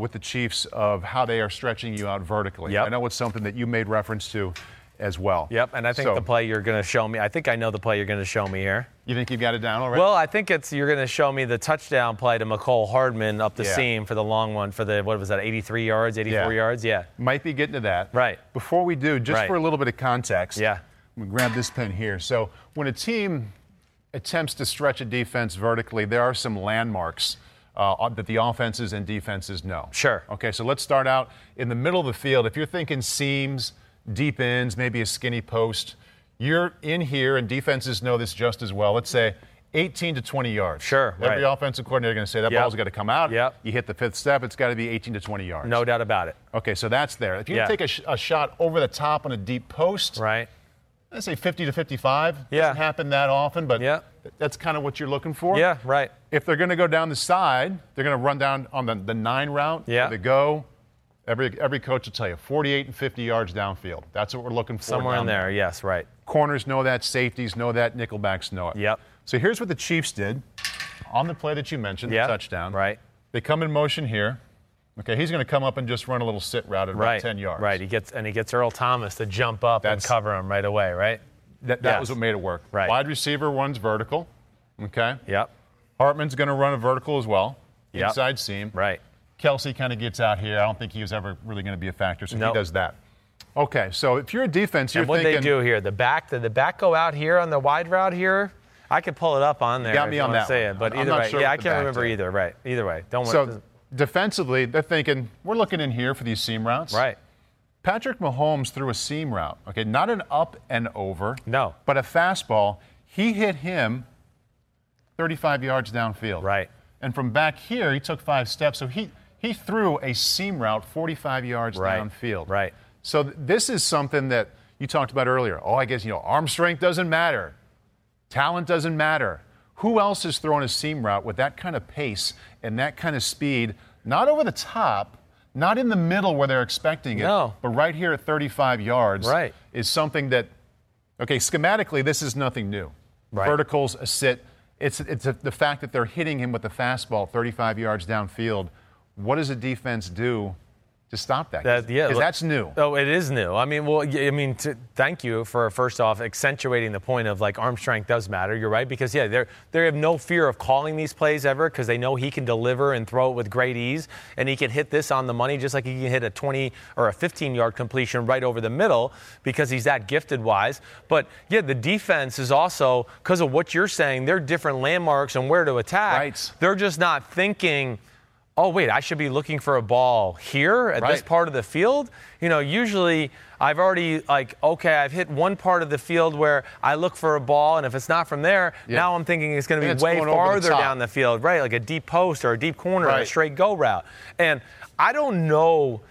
with the Chiefs of how they are stretching you out vertically. Yep. I know it's something that you made reference to as well. Yep, and I think the play you're going to show me, I think I know the play you're going to show me here. You think you've got it down already? Well, I think you're going to show me the touchdown play to McCole Hardman up the seam for the long one for the, 83 yards, 84 yards? Yeah. Might be getting to that. Right. Before we do, just for a little bit of context, we grab this pen here. So when a team attempts to stretch a defense vertically, there are some landmarks that the offenses and defenses know. Sure. Okay, so let's start out in the middle of the field. If you're thinking seams, deep ends, maybe a skinny post, you're in here, and defenses know this just as well. Let's say 18 to 20 yards. Sure. Every offensive coordinator going to say that ball's got to come out. Yep. You hit the fifth step, it's got to be 18 to 20 yards. No doubt about it. Okay, so that's there. If you take a shot over the top on a deep post, I say 50 to 55. Doesn't happen that often, but that's kind of what you're looking for. Yeah, right. If they're going to go down the side, they're going to run down on the 9 route. Yeah. The go. Every coach will tell you 48 and 50 yards downfield. That's what we're looking for. Somewhere in there, yes, right. Corners know that. Safeties know that. Nickelbacks know it. Yep. So here's what the Chiefs did on the play that you mentioned, the touchdown. Right. They come in motion here. Okay, he's going to come up and just run a little sit route at about 10 yards. Right, he gets Earl Thomas to jump up and cover him right away, right? That was what made it work. Right. Wide receiver runs vertical, okay? Yep. Hartman's going to run a vertical as well, inside seam. Right. Kelce kind of gets out here. I don't think he was ever really going to be a factor, so he does that. Okay, so if you're a defense, you're thinking. And what they do here, did the back go out here on the wide route here? I could pull it up on there. You got me on that one. But either way, I can't remember either. Right, either way. Don't worry. Defensively, they're thinking, we're looking in here for these seam routes. Right. Patrick Mahomes threw a seam route. Okay, not an up and over. No. But a fastball. He hit him 35 yards downfield. Right. And from back here, he took 5 steps. So he threw a seam route 45 yards downfield. Right. So this is something that you talked about earlier. Oh, I guess, arm strength doesn't matter. Talent doesn't matter. Who else is throwing a seam route with that kind of pace and that kind of speed? Not over the top, not in the middle where they're expecting it, but right here at 35 yards is something that, okay, schematically, this is nothing new. Right. Verticals, a sit. It's the fact that they're hitting him with the fastball 35 yards downfield. What does a defense do to stop that? That's new. Oh, it is new. I mean, thank you for, first off, accentuating the point of, arm strength does matter. You're right, because, they have no fear of calling these plays ever because they know he can deliver and throw it with great ease, and he can hit this on the money just like he can hit a 20 or a 15-yard completion right over the middle because he's that gifted-wise. But, the defense is also, because of what you're saying, they're different landmarks and where to attack. Right. They're just not thinking – oh, wait, I should be looking for a ball here at this part of the field? Usually I've already, I've hit one part of the field where I look for a ball, and if it's not from there, now I'm thinking it's going to be way farther down the field, right, like a deep post or a deep corner or a straight go route. And I don't know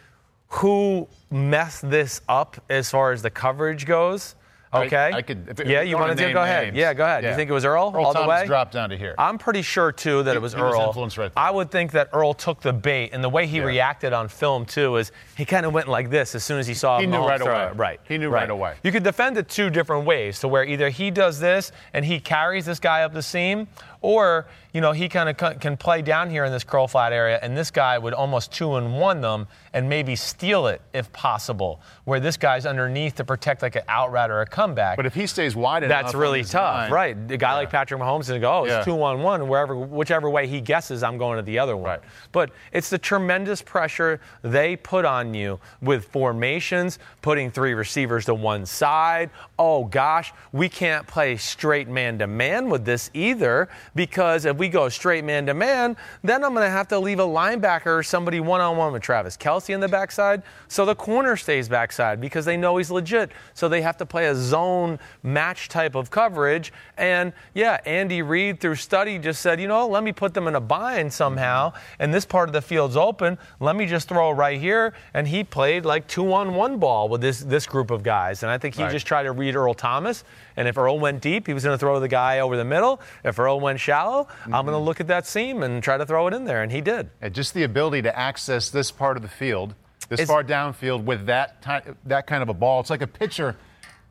who messed this up as far as the coverage goes. Okay. I could. You want to do? Go ahead. Names. Yeah, go ahead. Yeah. You think it was Earl all Thomas the way? Dropped down to here. I'm pretty sure too that it was Earl. Was influenced right there. I would think that Earl took the bait, and the way he reacted on film too is he kind of went like this as soon as he saw him. He knew right away. Right. He knew right away. You could defend it 2 different ways, to where either he does this and he carries this guy up the seam, or he kind of can play down here in this curl flat area, and this guy would almost 2-1 them and maybe steal it if possible, where this guy's underneath to protect like an out route or a comeback. But if he stays wide enough, that's really tough, right? A guy like Patrick Mahomes is going to go, it's 2-1, and whichever way he guesses, I'm going to the other one. Right. But it's the tremendous pressure they put on you with formations, putting 3 receivers to one side. Oh gosh, we can't play straight man-to-man with this either. Because if we go straight man-to-man, then I'm going to have to leave a linebacker or somebody one-on-one with Travis Kelce in the backside. So the corner stays backside because they know he's legit. So they have to play a zone match type of coverage. And, Andy Reid through study just said, let me put them in a bind somehow. And this part of the field's open. Let me just throw right here. And he played like 2-on-1 ball with this group of guys. And I think he just tried to read Earl Thomas. And if Earl went deep, he was going to throw the guy over the middle. If Earl went shallow, I'm going to look at that seam and try to throw it in there, and he did. And just the ability to access this part of the field, this far downfield with that kind of a ball. It's like a pitcher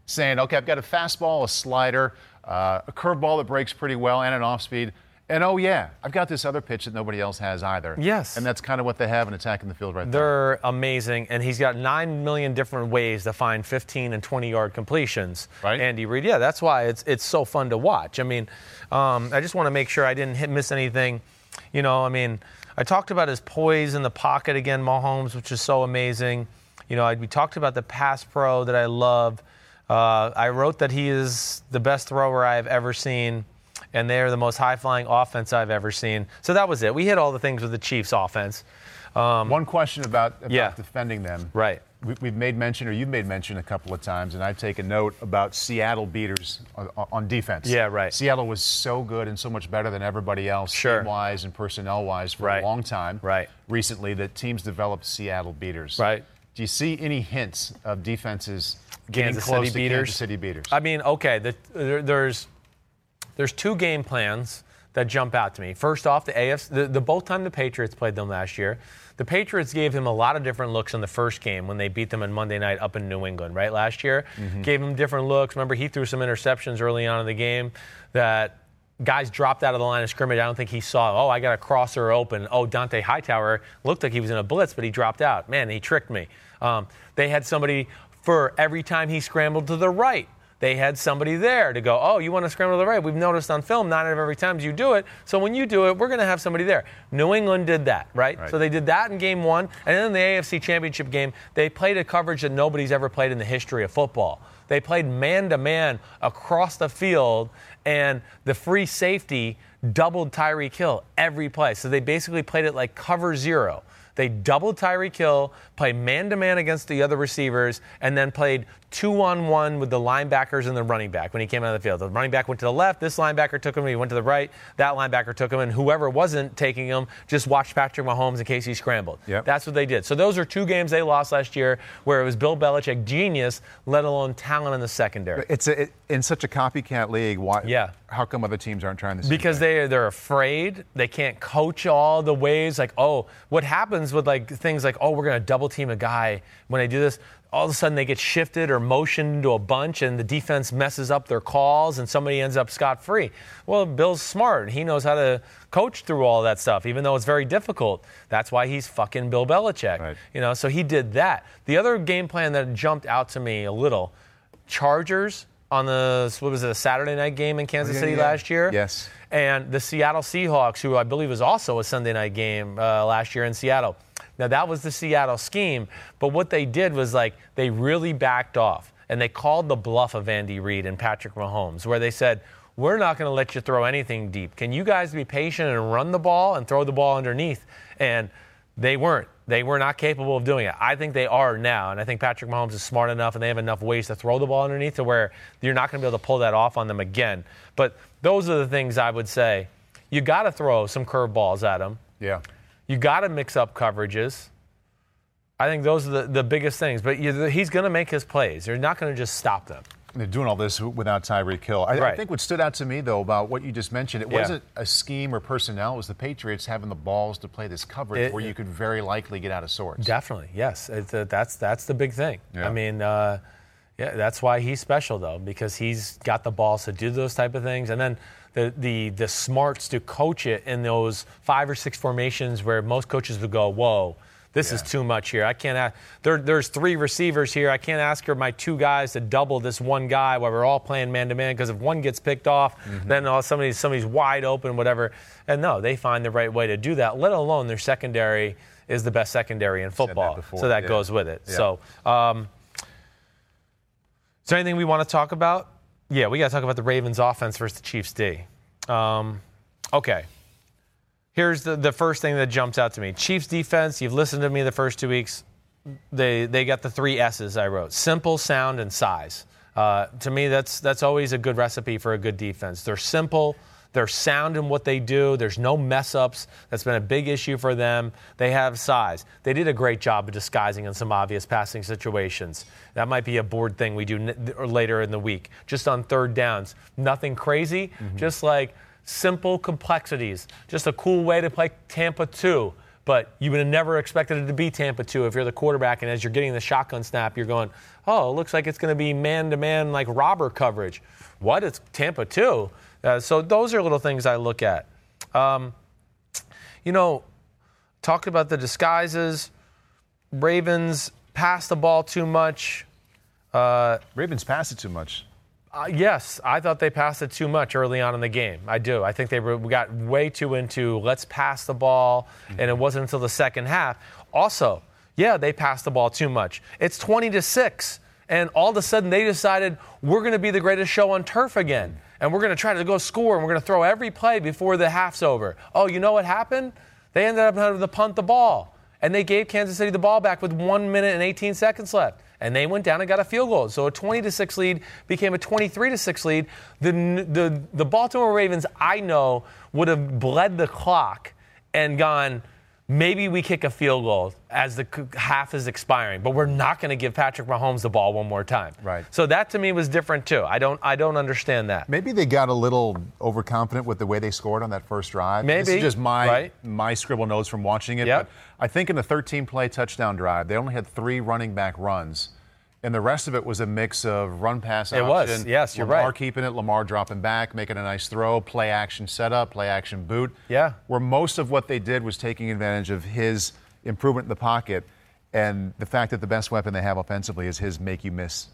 saying, okay, I've got a fastball, a slider, a curveball that breaks pretty well, and an off-speed. And, I've got this other pitch that nobody else has either. Yes. And that's kind of what they have in attacking the field right there. They're amazing. And he's got 9 million different ways to find 15- and 20-yard completions. Right. Andy Reid. Yeah, that's why it's so fun to watch. I mean, I just want to make sure I didn't miss anything. I talked about his poise in the pocket again, Mahomes, which is so amazing. We talked about the pass pro that I love. I wrote that he is the best thrower I have ever seen. And they are the most high-flying offense I've ever seen. So that was it. We hit all the things with the Chiefs' offense. One question about defending them. Right. we've made mention, or you've made mention a couple of times, and I've taken note about Seattle beaters on defense. Yeah, right. Seattle was so good and so much better than everybody else, team-wise and personnel-wise, for a long time. Right. Recently, that teams developed Seattle beaters. Right. Do you see any hints of defenses getting close to Kansas City beaters? I mean, okay, there's two game plans that jump out to me. First off, the AFC, the both time the Patriots played them last year, the Patriots gave him a lot of different looks in the first game when they beat them on Monday night up in New England, right, last year. Mm-hmm. Gave him different looks. Remember, he threw some interceptions early on in the game that guys dropped out of the line of scrimmage. I don't think he saw, oh, I got a crosser open. Oh, Dante Hightower looked like he was in a blitz, but he dropped out. Man, he tricked me. They had somebody for every time he scrambled to the right. They had somebody there to go, oh, you want to scramble to the right. We've noticed on film 9 out of every time you do it. So when you do it, we're going to have somebody there. New England did that, right? So they did that in game one. And then in the AFC Championship game, they played a coverage that nobody's ever played in the history of football. They played man-to-man across the field, and the free safety doubled Tyreek Hill every play. So they basically played it like cover zero. They doubled Tyreek Hill, played man-to-man against the other receivers, and then played 2-on-1 with the linebackers and the running back when he came out of the field. The running back went to the left. This linebacker took him. He went to the right. That linebacker took him. And whoever wasn't taking him just watched Patrick Mahomes in case he scrambled. Yep. That's what they did. So those are two games they lost last year where it was Bill Belichick genius, let alone talent in the secondary. It's in such a copycat league. Why? Yeah. How come other teams aren't trying this? Because they're afraid. They can't coach all the ways. Like, oh, what happens with like things like, oh, we're going to double team a guy when they do this. All of a sudden they get shifted or motioned into a bunch and the defense messes up their calls and somebody ends up scot-free. Well, Bill's smart. He knows how to coach through all that stuff, even though it's very difficult. That's why he's fucking Bill Belichick. Right. You know, so he did that. The other game plan that jumped out to me a little, Chargers on the Saturday night game in Kansas City last year? Yes. And the Seattle Seahawks, who I believe was also a Sunday night game last year in Seattle. Now, that was the Seattle scheme, but what they did was, like, they really backed off, and they called the bluff of Andy Reid and Patrick Mahomes, where they said, we're not going to let you throw anything deep. Can you guys be patient and run the ball and throw the ball underneath? And they weren't. They were not capable of doing it. I think they are now, and I think Patrick Mahomes is smart enough, and they have enough ways to throw the ball underneath to where you're not going to be able to pull that off on them again. But those are the things I would say. You got to throw some curveballs at them. Yeah. You got to mix up coverages. I think those are the biggest things. But he's going to make his plays. You're not going to just stop them. And they're doing all this without Tyreek Hill. I think what stood out to me, though, about what you just mentioned, it wasn't a scheme or personnel. It was the Patriots having the balls to play this coverage where you could very likely get out of sorts. Definitely, yes. That's the big thing. Yeah. I mean, that's why he's special, though, because he's got the balls to do those type of things. And then the smarts to coach it in those 5 or 6 formations where most coaches would go, whoa, this is too much here. I can't ask. There's 3 receivers here. I can't ask my 2 guys to double this one guy while we're all playing man-to-man because if one gets picked off, then somebody's wide open, whatever. And no, they find the right way to do that, let alone their secondary is the best secondary in football. So that goes with it. Yeah. So is there anything we want to talk about? Yeah, we got to talk about the Ravens offense versus the Chiefs D. Okay. Here's the first thing that jumps out to me. Chiefs defense, you've listened to me the first 2 weeks. They got the 3 S's I wrote. Simple, sound, and size. To me, that's always a good recipe for a good defense. They're simple. They're sound in what they do. There's no mess-ups. That's been a big issue for them. They have size. They did a great job of disguising in some obvious passing situations. That might be a board thing we do later in the week. Just on 3rd downs. Nothing crazy. Just like simple complexities. Just a cool way to play Tampa 2. But you would have never expected it to be Tampa 2 if you're the quarterback. And as you're getting the shotgun snap, you're going, oh, it looks like it's going to be man-to-man like robber coverage. What? It's Tampa 2? So those are little things I look at. Talked about the disguises. Ravens pass the ball too much. Ravens pass it too much. Yes, I thought they passed it too much early on in the game. I do. I think we got way too into let's pass the ball, and it wasn't until the second half. Also, they passed the ball too much. It's 20-6, and all of a sudden they decided we're going to be the greatest show on turf again. And we're going to try to go score, and we're going to throw every play before the half's over. Oh, you know what happened? They ended up having to punt the ball. and they gave Kansas City the ball back with 1 minute and 18 seconds left. And they went down and got a field goal. So a 20-6 lead became a 23-6 lead. The Baltimore Ravens, I know, would have bled the clock and gone, maybe we kick a field goal as the half is expiring, but we're not going to give Patrick Mahomes the ball one more time. Right. So that to me was different too. I don't understand that. Maybe they got a little overconfident with the way they scored on that first drive. Maybe. This is just my scribble notes from watching it. Yep. But I think in the 13-play touchdown drive, they only had three running back runs, and the rest of it was a mix of run-pass option. It was. Yes, you're right. Lamar keeping it, Lamar dropping back, making a nice throw, play-action setup, play-action boot. Yeah. Where most of what they did was taking advantage of his improvement in the pocket and the fact that the best weapon they have offensively is his make-you-miss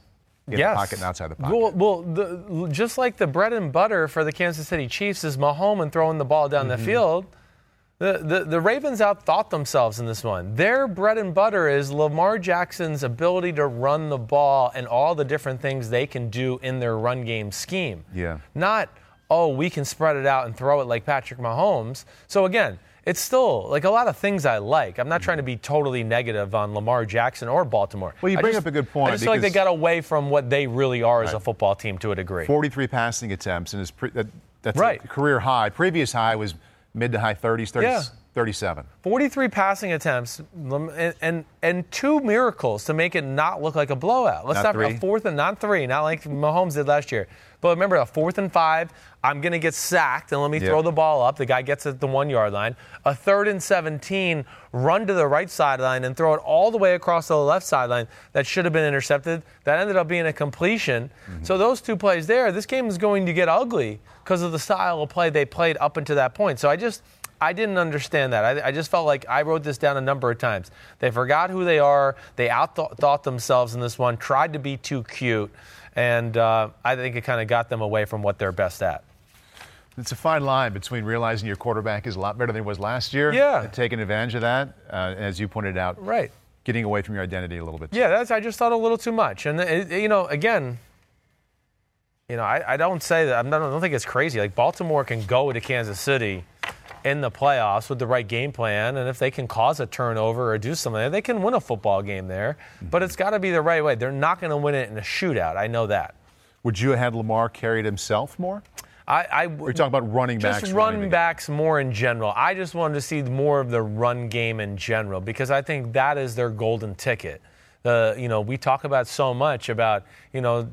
in the pocket and outside the pocket. Well, just like the bread and butter for the Kansas City Chiefs is Mahomes and throwing the ball down the field, the Ravens outthought themselves in this one. Their bread and butter is Lamar Jackson's ability to run the ball and all the different things they can do in their run game scheme. Yeah. Not, we can spread it out and throw it like Patrick Mahomes. So, again, it's still like a lot of things I like. I'm not trying to be totally negative on Lamar Jackson or Baltimore. Well, you bring up a good point. I just feel like they got away from what they really are as a football team to a degree. 43 passing attempts, and that's a career high. Previous high was mid to high 30s, 37. 43 passing attempts and two miracles to make it not look like a blowout. Let's not a fourth and not three, not like Mahomes did last year. But remember, a 4th and 5, I'm going to get sacked and let me throw the ball up. The guy gets it at the 1-yard line. A 3rd and 17, run to the right sideline and throw it all the way across the left sideline. That should have been intercepted. That ended up being a completion. Mm-hmm. So those two plays there, this game is going to get ugly because of the style of play they played up until that point. So I didn't understand that. I just felt like I wrote this down a number of times. They forgot who they are. They outthought themselves in this one, tried to be too cute, and I think it kind of got them away from what they're best at. It's a fine line between realizing your quarterback is a lot better than he was last year and taking advantage of that, as you pointed out, getting away from your identity a little bit. Yeah, I just thought a little too much. And, again, I don't say that. I don't think it's crazy. Like, Baltimore can go to Kansas City in the playoffs with the right game plan, and if they can cause a turnover or do something, they can win a football game there, but it's got to be the right way. They're not going to win it in a shootout. I know that. Would you have had Lamar carried himself more? We're talking about running backs. Just running backs more in general. I just wanted to see more of the run game in general because I think that is their golden ticket. We talk about so much about,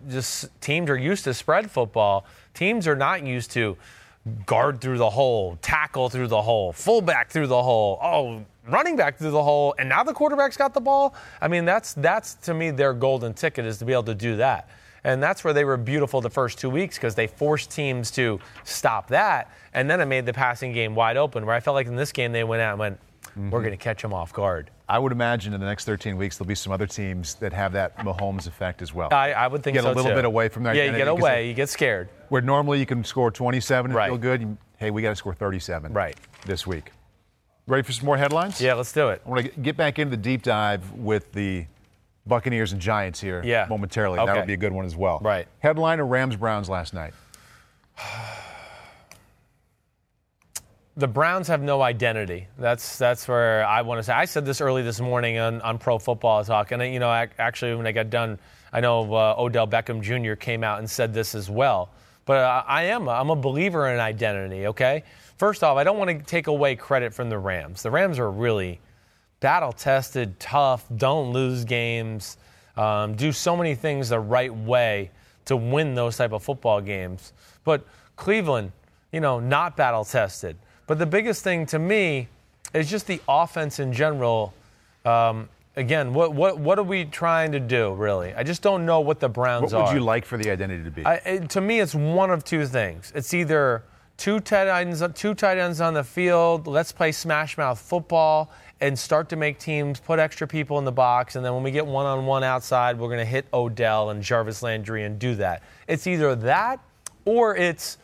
just teams are used to spread football. Teams are not used to guard through the hole, tackle through the hole, fullback through the hole, running back through the hole, and now the quarterback's got the ball. I mean, that's to me their golden ticket is to be able to do that. And that's where they were beautiful the first 2 weeks because they forced teams to stop that, and then it made the passing game wide open, where I felt like in this game they went out and went, we're going to catch them off guard. I would imagine in the next 13 weeks there'll be some other teams that have that Mahomes effect as well. I would think so, too. Get a little bit away from their identity. Yeah, you get away. You get scared. Where normally you can score 27 and feel good. Hey, we got to score 37 this week. Ready for some more headlines? Yeah, let's do it. I want to get back into the deep dive with the Buccaneers and Giants here momentarily. Okay. That would be a good one as well. Right. Headline of Rams-Browns last night. The Browns have no identity. That's where I want to say. I said this early this morning on Pro Football Talk, and actually when I got done, I know Odell Beckham Jr. came out and said this as well. But I'm a believer in identity. Okay, first off, I don't want to take away credit from the Rams. The Rams are really battle-tested, tough, don't lose games, do so many things the right way to win those type of football games. But Cleveland, not battle-tested. But the biggest thing to me is just the offense in general. Again, what are we trying to do, really? I just don't know what the Browns are. What would you like for the identity to be? To me, it's one of two things. It's either two tight ends on the field, let's play smash-mouth football, and start to make teams put extra people in the box, and then when we get one-on-one outside, we're going to hit Odell and Jarvis Landry and do that. It's either that or it's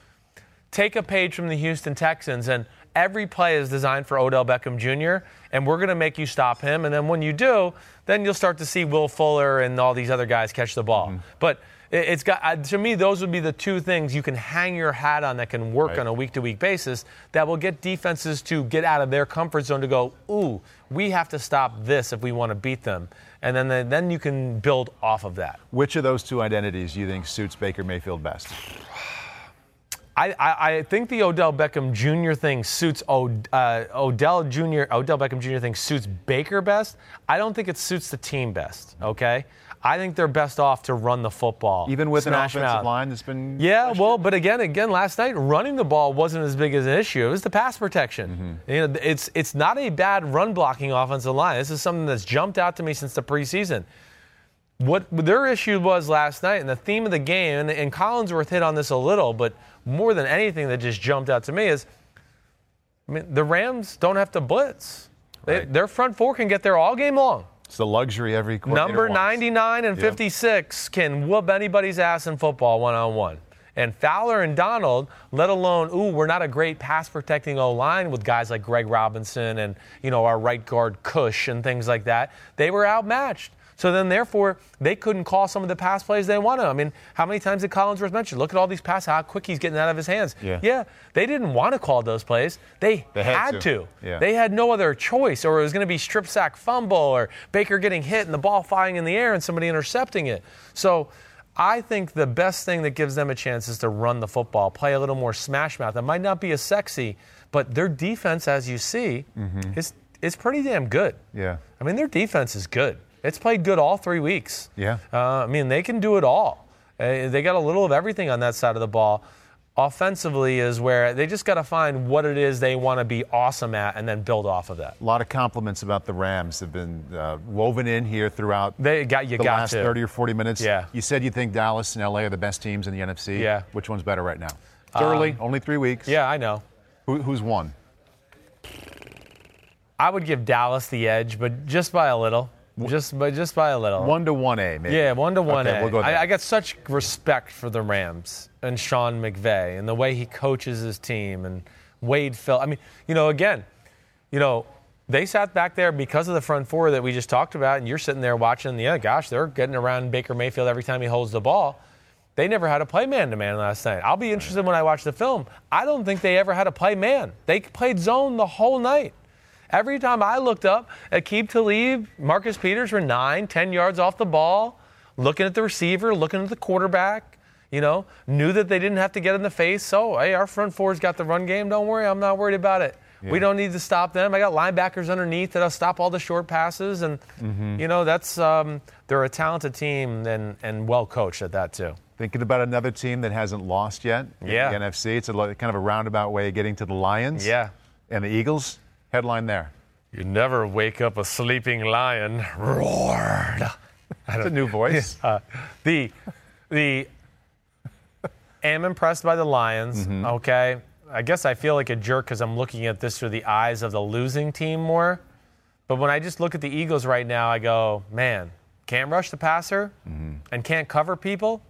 take a page from the Houston Texans, and every play is designed for Odell Beckham Jr., and we're going to make you stop him. And then when you do, then you'll start to see Will Fuller and all these other guys catch the ball. Mm-hmm. But It's got, to me, those would be the two things you can hang your hat on that can work on a week-to-week basis that will get defenses to get out of their comfort zone to go, ooh, we have to stop this if we want to beat them. And then you can build off of that. Which of those two identities do you think suits Baker Mayfield best? I think the Odell Beckham Jr. thing suits Odell Beckham Jr. thing suits Baker best. I don't think it suits the team best. Okay. I think they're best off to run the football. Even with an offensive line that's been... Yeah, well, but again, last night, running the ball wasn't as big as an issue. It was the pass protection. Mm-hmm. You know, it's not a bad run-blocking offensive line. This is something that's jumped out to me since the preseason. What their issue was last night, and the theme of the game, and Collinsworth hit on this a little, but more than anything that just jumped out to me is, I mean, the Rams don't have to blitz. Right. Their front four can get there all game long. It's the luxury every quarter. Number 99 and 56 can whoop anybody's ass in football one-on-one. And Fowler and Donald, let alone, we're not a great pass-protecting O-line with guys like Greg Robinson and, our right guard Cush and things like that. They were outmatched. So then, therefore, they couldn't call some of the pass plays they wanted. I mean, how many times did Collinsworth mention, look at all these passes, how quick he's getting out of his hands. Yeah, they didn't want to call those plays. They had to. Yeah. They had no other choice, or it was going to be strip sack fumble or Baker getting hit and the ball flying in the air and somebody intercepting it. So I think the best thing that gives them a chance is to run the football, play a little more smash mouth. That might not be as sexy, but their defense, as you see, is pretty damn good. Yeah, I mean, their defense is good. It's played good all 3 weeks. Yeah. I mean, they can do it all. They got a little of everything on that side of the ball. Offensively is where they just got to find what it is they want to be awesome at and then build off of that. A lot of compliments about the Rams have been woven in here throughout the last 30 or 40 minutes. Yeah. You said you think Dallas and L.A. are the best teams in the NFC. Yeah. Which one's better right now? It's early, only 3 weeks. Yeah, I know. Who's won? I would give Dallas the edge, but just by a little. Just by a little. 1-1A, maybe. Yeah, 1-1A. Okay, we'll go there. I got such respect for the Rams and Sean McVay and the way he coaches his team and Wade Phillips. I mean, they sat back there because of the front four that we just talked about, and you're sitting there watching. Yeah, gosh, they're getting around Baker Mayfield every time he holds the ball. They never had to play man-to-man last night. I'll be interested when I watch the film. I don't think they ever had to play man. They played zone the whole night. Every time I looked up, Aqib Talib, Marcus Peters were 9-10 yards off the ball, looking at the receiver, looking at the quarterback, knew that they didn't have to get in the face. So, hey, our front four's got the run game. Don't worry. I'm not worried about it. Yeah. We don't need to stop them. I got linebackers underneath that'll stop all the short passes. And, that's they're a talented team and well-coached at that, too. Thinking about another team that hasn't lost yet in the NFC. It's kind of a roundabout way of getting to the Lions and the Eagles. Headline there. You never wake up a sleeping lion. Roar. That's a new voice. The am impressed by the Lions, okay? I guess I feel like a jerk because I'm looking at this through the eyes of the losing team more. But when I just look at the Eagles right now, I go, man, can't rush the passer and can't cover people.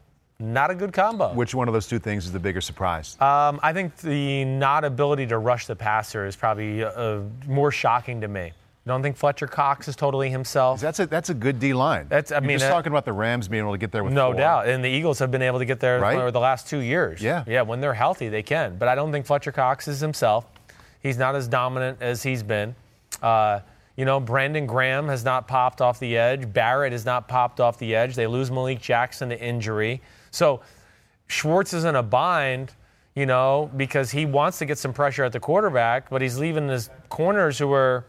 Not a good combo. Which one of those two things is the bigger surprise? I think the not ability to rush the passer is probably more shocking to me. I don't think Fletcher Cox is totally himself. That's a good D line. You're just talking about the Rams being able to get there with four. No doubt. And the Eagles have been able to get there over the last 2 years. Yeah. Yeah, when they're healthy, they can. But I don't think Fletcher Cox is himself. He's not as dominant as he's been. Brandon Graham has not popped off the edge. Barrett has not popped off the edge. They lose Malik Jackson to injury. So Schwartz is in a bind, because he wants to get some pressure at the quarterback, but he's leaving his corners who are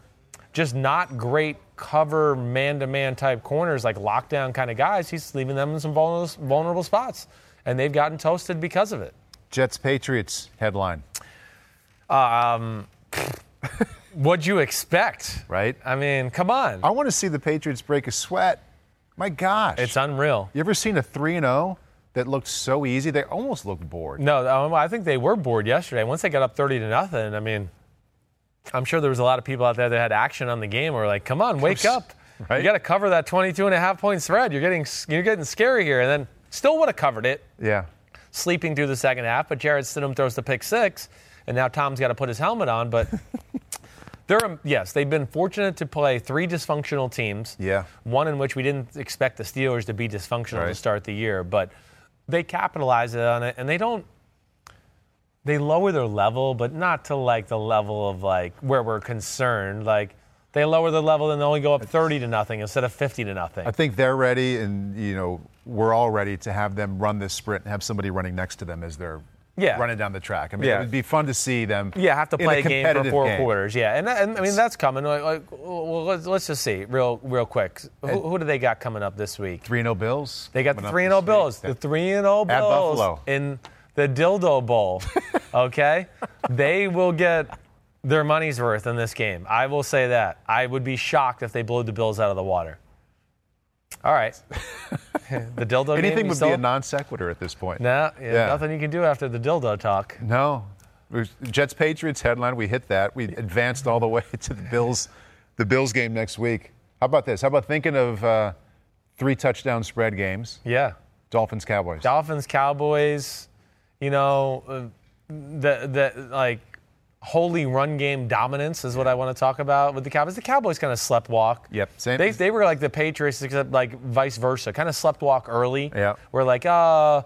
just not great cover man-to-man type corners, like lockdown kind of guys. He's leaving them in some vulnerable spots, and they've gotten toasted because of it. Jets-Patriots headline. What'd you expect? Right? I mean, come on. I want to see the Patriots break a sweat. My gosh. It's unreal. You ever seen a 3-0? That looked so easy. They almost looked bored. No, I think they were bored yesterday. Once they got up 30-0, I mean, I'm sure there was a lot of people out there that had action on the game. Were like, "Come on, wake up! Right? You got to cover that 22.5-point spread. You're getting scary here." And then still would have covered it. Yeah. Sleeping through the second half, but Jared Stidham throws the pick six, and now Tom's got to put his helmet on. But they've been fortunate to play three dysfunctional teams. Yeah. One in which we didn't expect the Steelers to be dysfunctional to start the year, but they capitalize on it, and they don't. They lower their level, but not to like the level of like where we're concerned. Like they lower the level and they only go up 30-0 instead of 50-0. I think they're ready, and you know we're all ready to have them run this sprint and have somebody running next to them as they're running down the track. I mean, it would be fun to see them. Yeah, have to play a game for four quarters. Yeah, and I mean that's coming. Like, well, let's just see real quick. Who do they got coming up this week? 3-0 Bills. They got the 3-0 Bills. The 3-0 Bills at Buffalo in the Dildo Bowl, okay? They will get their money's worth in this game. I will say that. I would be shocked if they blew the Bills out of the water. All right. The dildo game. Anything would be a non sequitur at this point. No, nothing you can do after the dildo talk. No. Jets-Patriots headline, we hit that. We advanced all the way to the Bills game next week. How about this? How about thinking of 3 touchdown spread games? Yeah. Dolphins-Cowboys. You know, the like holy run game dominance is what I want to talk about with the Cowboys. The Cowboys kind of slept walk. Yep. Same. They were like the Patriots, except like vice versa, kind of slept walk early. Yeah. We're like, I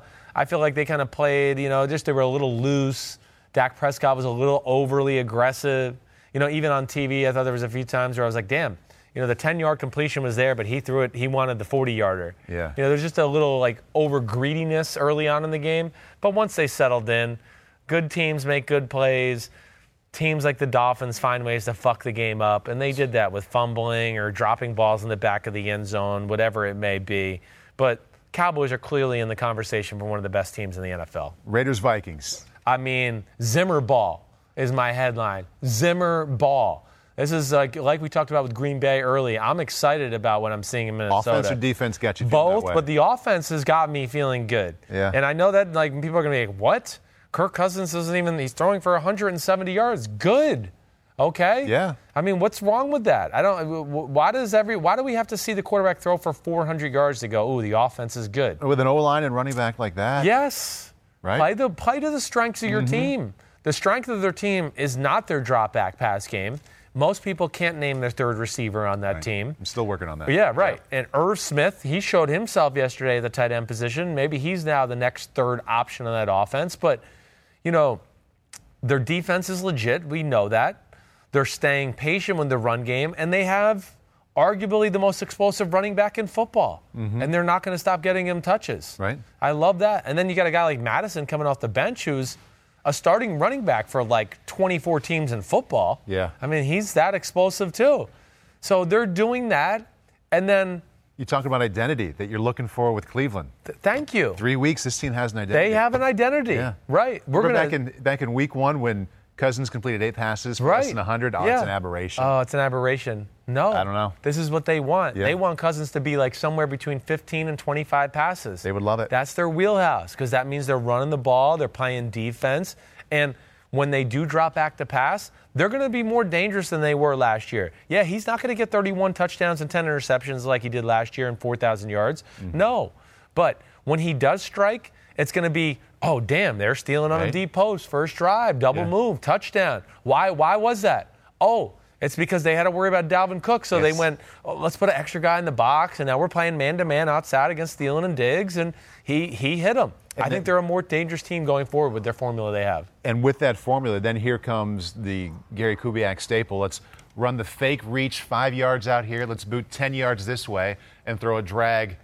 feel like they kind of played, you know, just they were a little loose. Dak Prescott was a little overly aggressive. You know, even on TV, I thought there was a few times where I was like, damn, you know, the 10-yard completion was there, but he threw it. He wanted the 40-yarder. Yeah. You know, there's just a little like over greediness early on in the game. But once they settled in, good teams make good plays. Teams like the Dolphins find ways to fuck the game up, and they did that with fumbling or dropping balls in the back of the end zone, whatever it may be. But Cowboys are clearly in the conversation for one of the best teams in the NFL. Raiders-Vikings. I mean, Zimmer ball is my headline. Zimmer ball. This is like we talked about with Green Bay early. I'm excited about what I'm seeing in Minnesota. Offense or defense got you feeling that way? Both, but the offense has got me feeling good. Yeah. And I know that like people are going to be like, what? Kirk Cousins he's throwing for 170 yards. Good. Okay? Yeah. I mean, what's wrong with that? Why do we have to see the quarterback throw for 400 yards to go, ooh, the offense is good? With an O-line and running back like that? Yes. Right? Play to the strengths of your team. The strength of their team is not their drop back pass game. Most people can't name their third receiver on that team. I'm still working on that. Yeah, right. Yeah. And Irv Smith, he showed himself yesterday at the tight end position. Maybe he's now the next third option on that offense. But, you know, their defense is legit. We know that. They're staying patient with the run game. And they have arguably the most explosive running back in football. Mm-hmm. And they're not going to stop getting him touches. Right. I love that. And then you got a guy like Madison coming off the bench who's a starting running back for like 24 teams in football. Yeah. I mean, he's that explosive too. So they're doing that. And then you're talking about identity that you're looking for with Cleveland. Thank you. 3 weeks, this team has an identity. They have an identity. Yeah. Right. We're going to back in week one when Cousins completed 8 passes for less than 100. Oh, it's an aberration. Oh, it's an aberration. No. I don't know. This is what they want. Yeah. They want Cousins to be like somewhere between 15 and 25 passes. They would love it. That's their wheelhouse because that means they're running the ball, they're playing defense, and when they do drop back to pass, they're going to be more dangerous than they were last year. Yeah, he's not going to get 31 touchdowns and 10 interceptions like he did last year and 4,000 yards. Mm-hmm. No. But when he does strike, it's going to be, oh, damn, they're stealing on a deep post, first drive, double move, touchdown. Why was that? Oh, it's because they had to worry about Dalvin Cook, so they went, oh, let's put an extra guy in the box, and now we're playing man-to-man outside against Thielen and Diggs, and he hit him. And I think they're a more dangerous team going forward with their formula they have. And with that formula, then here comes the Gary Kubiak staple. Let's run the fake reach 5 yards out here. Let's boot 10 yards this way and throw a drag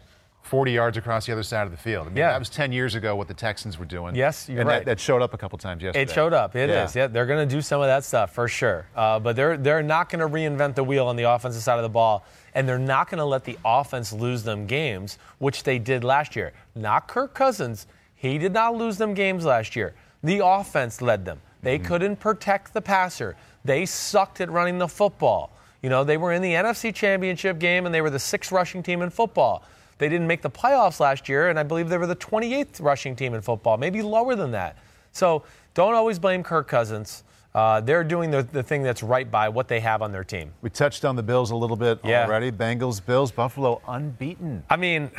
40 yards across the other side of the field. I mean, that was 10 years ago what the Texans were doing. Yes, you're right. That showed up a couple times yesterday. It showed up. It is. Yeah, they're going to do some of that stuff for sure. But they're not going to reinvent the wheel on the offensive side of the ball, and they're not going to let the offense lose them games, which they did last year. Not Kirk Cousins. He did not lose them games last year. The offense led them. They couldn't protect the passer. They sucked at running the football. You know, they were in the NFC Championship game, and they were the 6th rushing team in football. They didn't make the playoffs last year, and I believe they were the 28th rushing team in football, maybe lower than that. So don't always blame Kirk Cousins. They're doing the thing that's right by what they have on their team. We touched on the Bills a little bit already. Bengals, Bills, Buffalo unbeaten. I mean,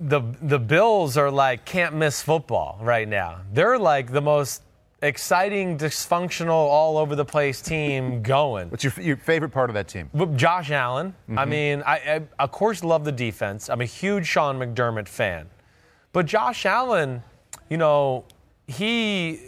the Bills are like can't-miss football right now. They're like the most exciting, dysfunctional, all-over-the-place team going. What's your favorite part of that team? Josh Allen. Mm-hmm. I mean, I, of course, love the defense. I'm a huge Sean McDermott fan. But Josh Allen, you know, they're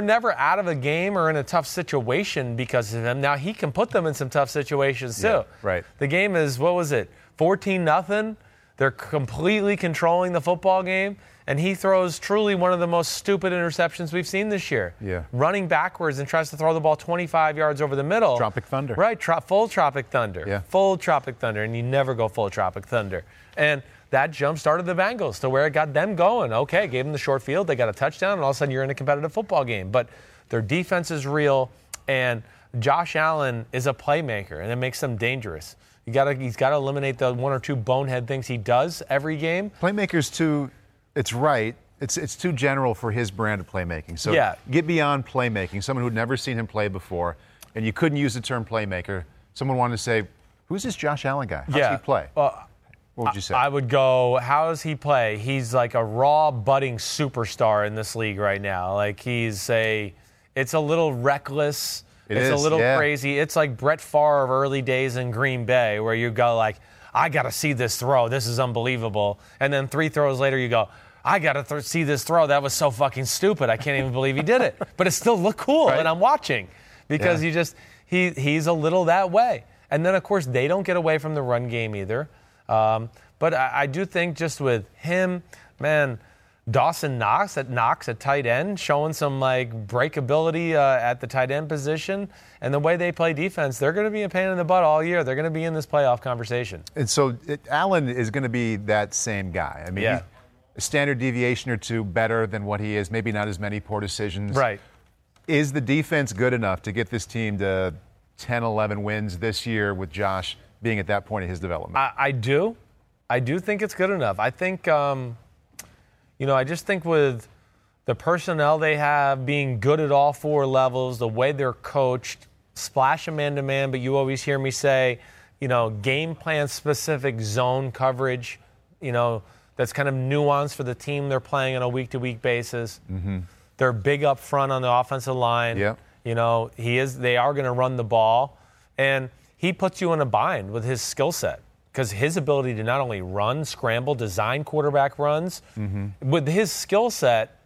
never out of a game or in a tough situation because of him. Now, he can put them in some tough situations, too. Yeah, right. The game is, 14-0. They're completely controlling the football game, and he throws truly one of the most stupid interceptions we've seen this year. Yeah. Running backwards and tries to throw the ball 25 yards over the middle. Tropic thunder. Right, full tropic thunder. Yeah. Full tropic thunder, and you never go full tropic thunder. And that jump started the Bengals to where it got them going. Okay, gave them the short field. They got a touchdown, and all of a sudden you're in a competitive football game. But their defense is real, and Josh Allen is a playmaker, and it makes them dangerous. He's got to eliminate the one or two bonehead things he does every game. Playmakers, too, it's right. It's too general for his brand of playmaking. So Get beyond playmaking, someone who'd never seen him play before, and you couldn't use the term playmaker. Someone wanted to say, who's this Josh Allen guy? How does he play? What would you say? I would go, how does he play? He's like a raw, budding superstar in this league right now. Like, it's a little reckless. It's a little crazy. It's like Brett Favre of early days in Green Bay where you go like, I got to see this throw. This is unbelievable. And then three throws later you go, I got to see this throw. That was so fucking stupid. I can't even believe he did it. But it still looked cool, right? And I'm watching because he's a little that way. And then, of course, they don't get away from the run game either. But I do think just with him, man, Dawson Knox at tight end, showing some like breakability at the tight end position. And the way they play defense, they're going to be a pain in the butt all year. They're going to be in this playoff conversation. And so Allen is going to be that same guy. I mean, a standard deviation or two better than what he is, maybe not as many poor decisions. Right. Is the defense good enough to get this team to 10, 11 wins this year with Josh being at that point of his development? I do think it's good enough. I think I just think with the personnel they have, being good at all four levels, the way they're coached, splash them man-to-man, but you always hear me say, game plan-specific zone coverage, that's kind of nuanced for the team they're playing on a week-to-week basis. Mm-hmm. They're big up front on the offensive line. Yeah. They are going to run the ball. And he puts you in a bind with his skill set, because his ability to not only run, scramble, design quarterback runs, with his skill set,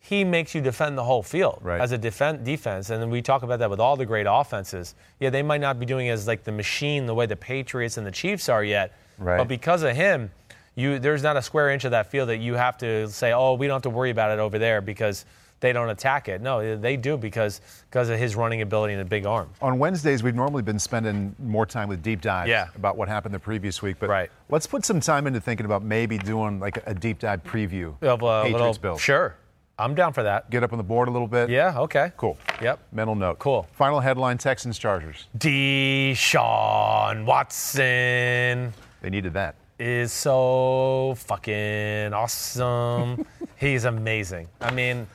he makes you defend the whole field as a defense. And then we talk about that with all the great offenses. Yeah, they might not be doing as like the machine the way the Patriots and the Chiefs are yet. Right. But because of him, there's not a square inch of that field that you have to say, oh, we don't have to worry about it over there because they don't attack it. No, they do because of his running ability and a big arm. On Wednesdays, we've normally been spending more time with deep dives about what happened the previous week. But let's put some time into thinking about maybe doing like a deep dive preview of Patriots-Bills. Sure. I'm down for that. Get up on the board a little bit. Yeah, okay. Cool. Yep. Mental note. Cool. Final headline, Texans-Chargers. Deshaun Watson. They needed that. Is so fucking awesome. He's amazing. I mean,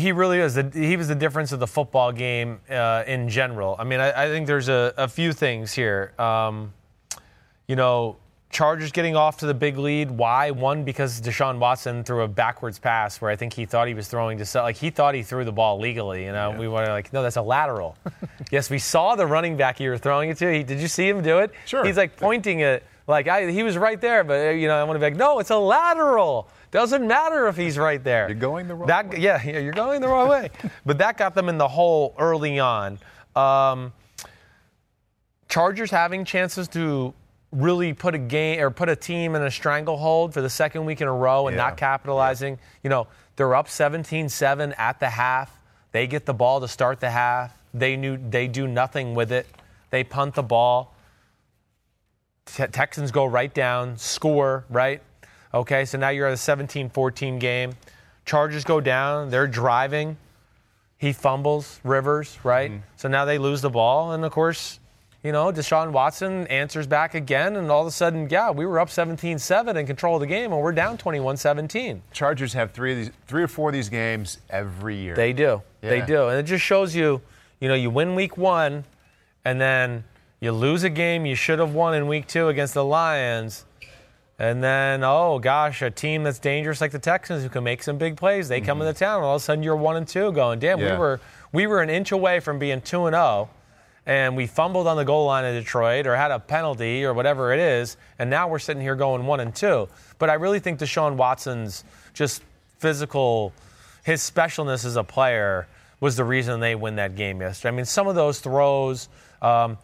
he really is. He was the difference of the football game in general. I mean, I think there's a few things here. Chargers getting off to the big lead. Why? One, because Deshaun Watson threw a backwards pass where I think he thought he was throwing to – like, he thought he threw the ball legally. We were like, no, that's a lateral. Yes, we saw the running back you were throwing it to. Did you see him do it? Sure. He's, like, pointing it. Like, he was right there, but, I want to be like, no, it's a lateral. Doesn't matter if he's right there. You're going the wrong way. Yeah, you're going the wrong way. But that got them in the hole early on. Chargers having chances to really put a game or put a team in a stranglehold for the second week in a row and not capitalizing. They're up 17-7 at the half. They get the ball to start the half. They do nothing with it. They punt the ball. Texans go right down, score, right? Okay, so now you're at a 17-14 game. Chargers go down. They're driving. He fumbles, Rivers, right? Mm-hmm. So now they lose the ball. And, of course, Deshaun Watson answers back again. And all of a sudden, we were up 17-7 in control of the game, and we're down 21-17. Chargers have three or four of these games every year. They do. Yeah. They do. And it just shows you, you win week one, and then you lose a game you should have won in week two against the Lions. And then, a team that's dangerous like the Texans who can make some big plays, they come into town, and all of a sudden you're 1-2 going, damn, we were an inch away from being 2-0, and we fumbled on the goal line in Detroit or had a penalty or whatever it is, and now we're sitting here going 1-2. But I really think Deshaun Watson's just physical, his specialness as a player was the reason they win that game yesterday. I mean, some of those throws, the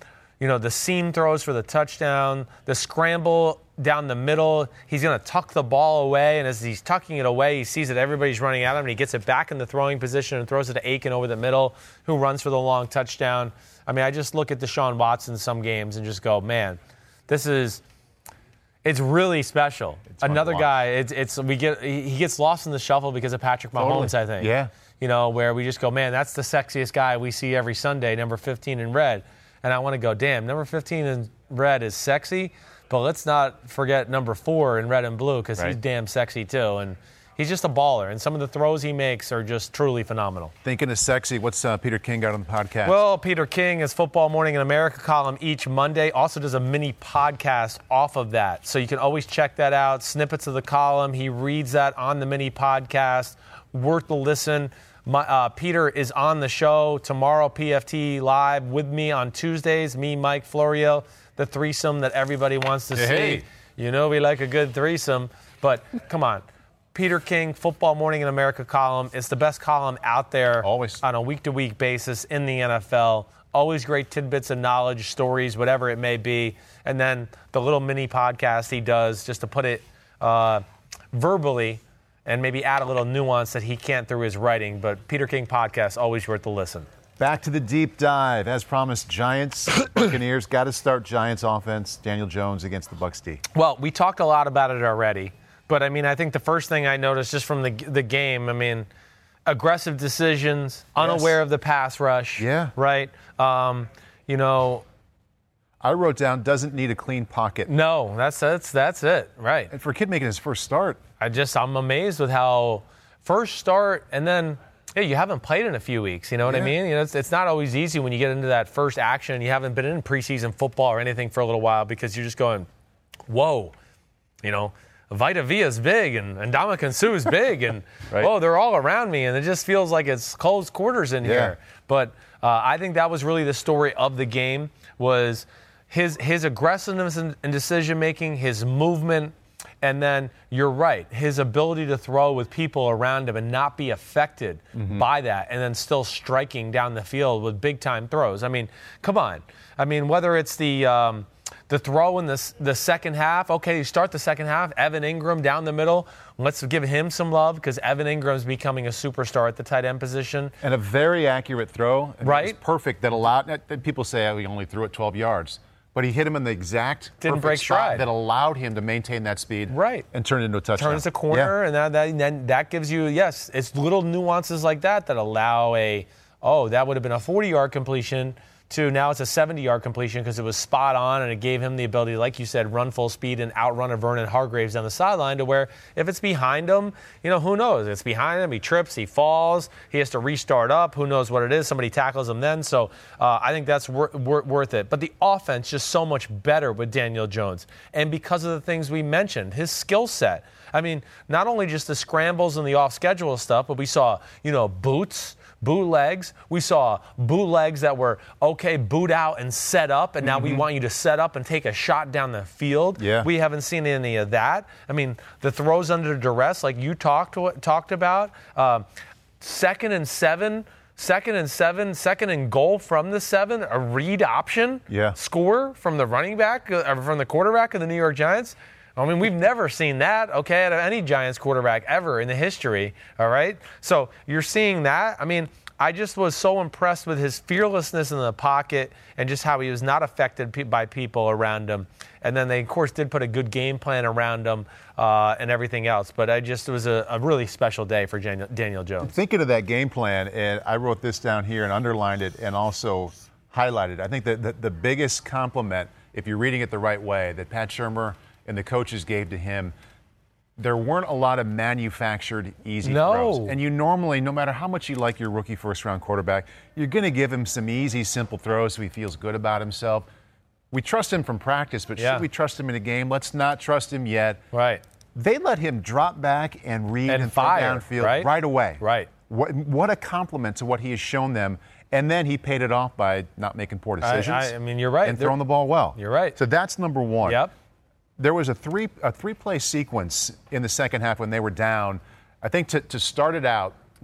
seam throws for the touchdown, the scramble down the middle, he's going to tuck the ball away, and as he's tucking it away, he sees that everybody's running at him, and he gets it back in the throwing position and throws it to Aiken over the middle, who runs for the long touchdown. I mean, I just look at Deshaun Watson some games and just go, man, it's really special. It's another guy, he gets lost in the shuffle because of Patrick Mahomes, totally. I think. Yeah. Where we just go, man, that's the sexiest guy we see every Sunday, number 15 in red. And I want to go, damn, number 15 in red is sexy, but let's not forget number 4 in red and blue because He's damn sexy too. And he's just a baller. And some of the throws he makes are just truly phenomenal. Thinking of sexy, what's Peter King got on the podcast? Well, Peter King, his Football Morning in America column each Monday, also does a mini podcast off of that. So you can always check that out, snippets of the column. He reads that on the mini podcast. Worth the listen. Peter is on the show tomorrow, PFT Live, with me on Tuesdays. Me, Mike Florio, the threesome that everybody wants to see. We like a good threesome, but come on. Peter King, Football Morning in America column. It's the best column out there always. On a week-to-week basis in the NFL. Always great tidbits of knowledge, stories, whatever it may be. And then the little mini podcast he does just to put it verbally and maybe add a little nuance that he can't through his writing. But Peter King podcast, always worth the listen. Back to the deep dive. As promised, Giants, Buccaneers, got to start Giants offense, Daniel Jones against the Bucs D. Well, we talked a lot about it already. But, I mean, I think the first thing I noticed just from the game, I mean, aggressive decisions, unaware of the pass rush. Yeah. Right? I wrote down, doesn't need a clean pocket. No, that's it. Right. And for a kid making his first start. I'm amazed with how first start and then you haven't played in a few weeks. You know what I mean? It's not always easy when you get into that first action. You haven't been in preseason football or anything for a little while because you're just going, whoa, Vita Vea's big and Ndamukong Suh's big and they're all around me and it just feels like it's close quarters in here. But I think that was really the story of the game was his aggressiveness in decision-making, his movement, and then you're right, his ability to throw with people around him and not be affected by that and then still striking down the field with big-time throws. I mean, come on. I mean, whether it's the throw in the second half, you start the second half, Evan Engram down the middle. Let's give him some love because Evan Ingram's becoming a superstar at the tight end position. And a very accurate throw. Right. It was perfect. That allowed – people say, he only threw it 12 yards. But he hit him in the exact perfect stride that allowed him to maintain that speed and turn it into a touchdown. Turns the corner, and then that gives you, it's little nuances like that that allow that would have been a 40-yard completion to now it's a 70-yard completion because it was spot on, and it gave him the ability to, like you said, run full speed and outrun a Vernon Hargraves down the sideline to where if it's behind him, who knows? It's behind him. He trips. He falls. He has to restart up. Who knows what it is? Somebody tackles him then. So I think that's worth it. But the offense just so much better with Daniel Jones. And because of the things we mentioned, his skill set. I mean, not only just the scrambles and the off-schedule stuff, but we saw, boots, bootlegs. We saw bootlegs that were, boot out and set up, and now we want you to set up and take a shot down the field. Yeah. We haven't seen any of that. I mean, the throws under duress, like you talked about, second and goal from the 7, a read option, score from the running back, from the quarterback of the New York Giants. I mean, we've never seen that, out of any Giants quarterback ever in the history, all right? So you're seeing that. I mean, I just was so impressed with his fearlessness in the pocket and just how he was not affected by people around him. And then they, of course, did put a good game plan around him and everything else. But it was a really special day for Daniel Jones. Thinking of that game plan, and I wrote this down here and underlined it and also highlighted. I think that the biggest compliment, if you're reading it the right way, that Pat Shurmur and the coaches gave to him, there weren't a lot of manufactured easy throws. And you normally, no matter how much you like your rookie first-round quarterback, you're going to give him some easy, simple throws so he feels good about himself. We trust him from practice, but should we trust him in a game? Let's not trust him yet. Right. They let him drop back and read and fire downfield right away. Right. What a compliment to what he has shown them. And then he paid it off by not making poor decisions. I mean, you're right. And throwing the ball well. You're right. So that's number one. Yep. There was a three-play sequence in the second half when they were down. I think to start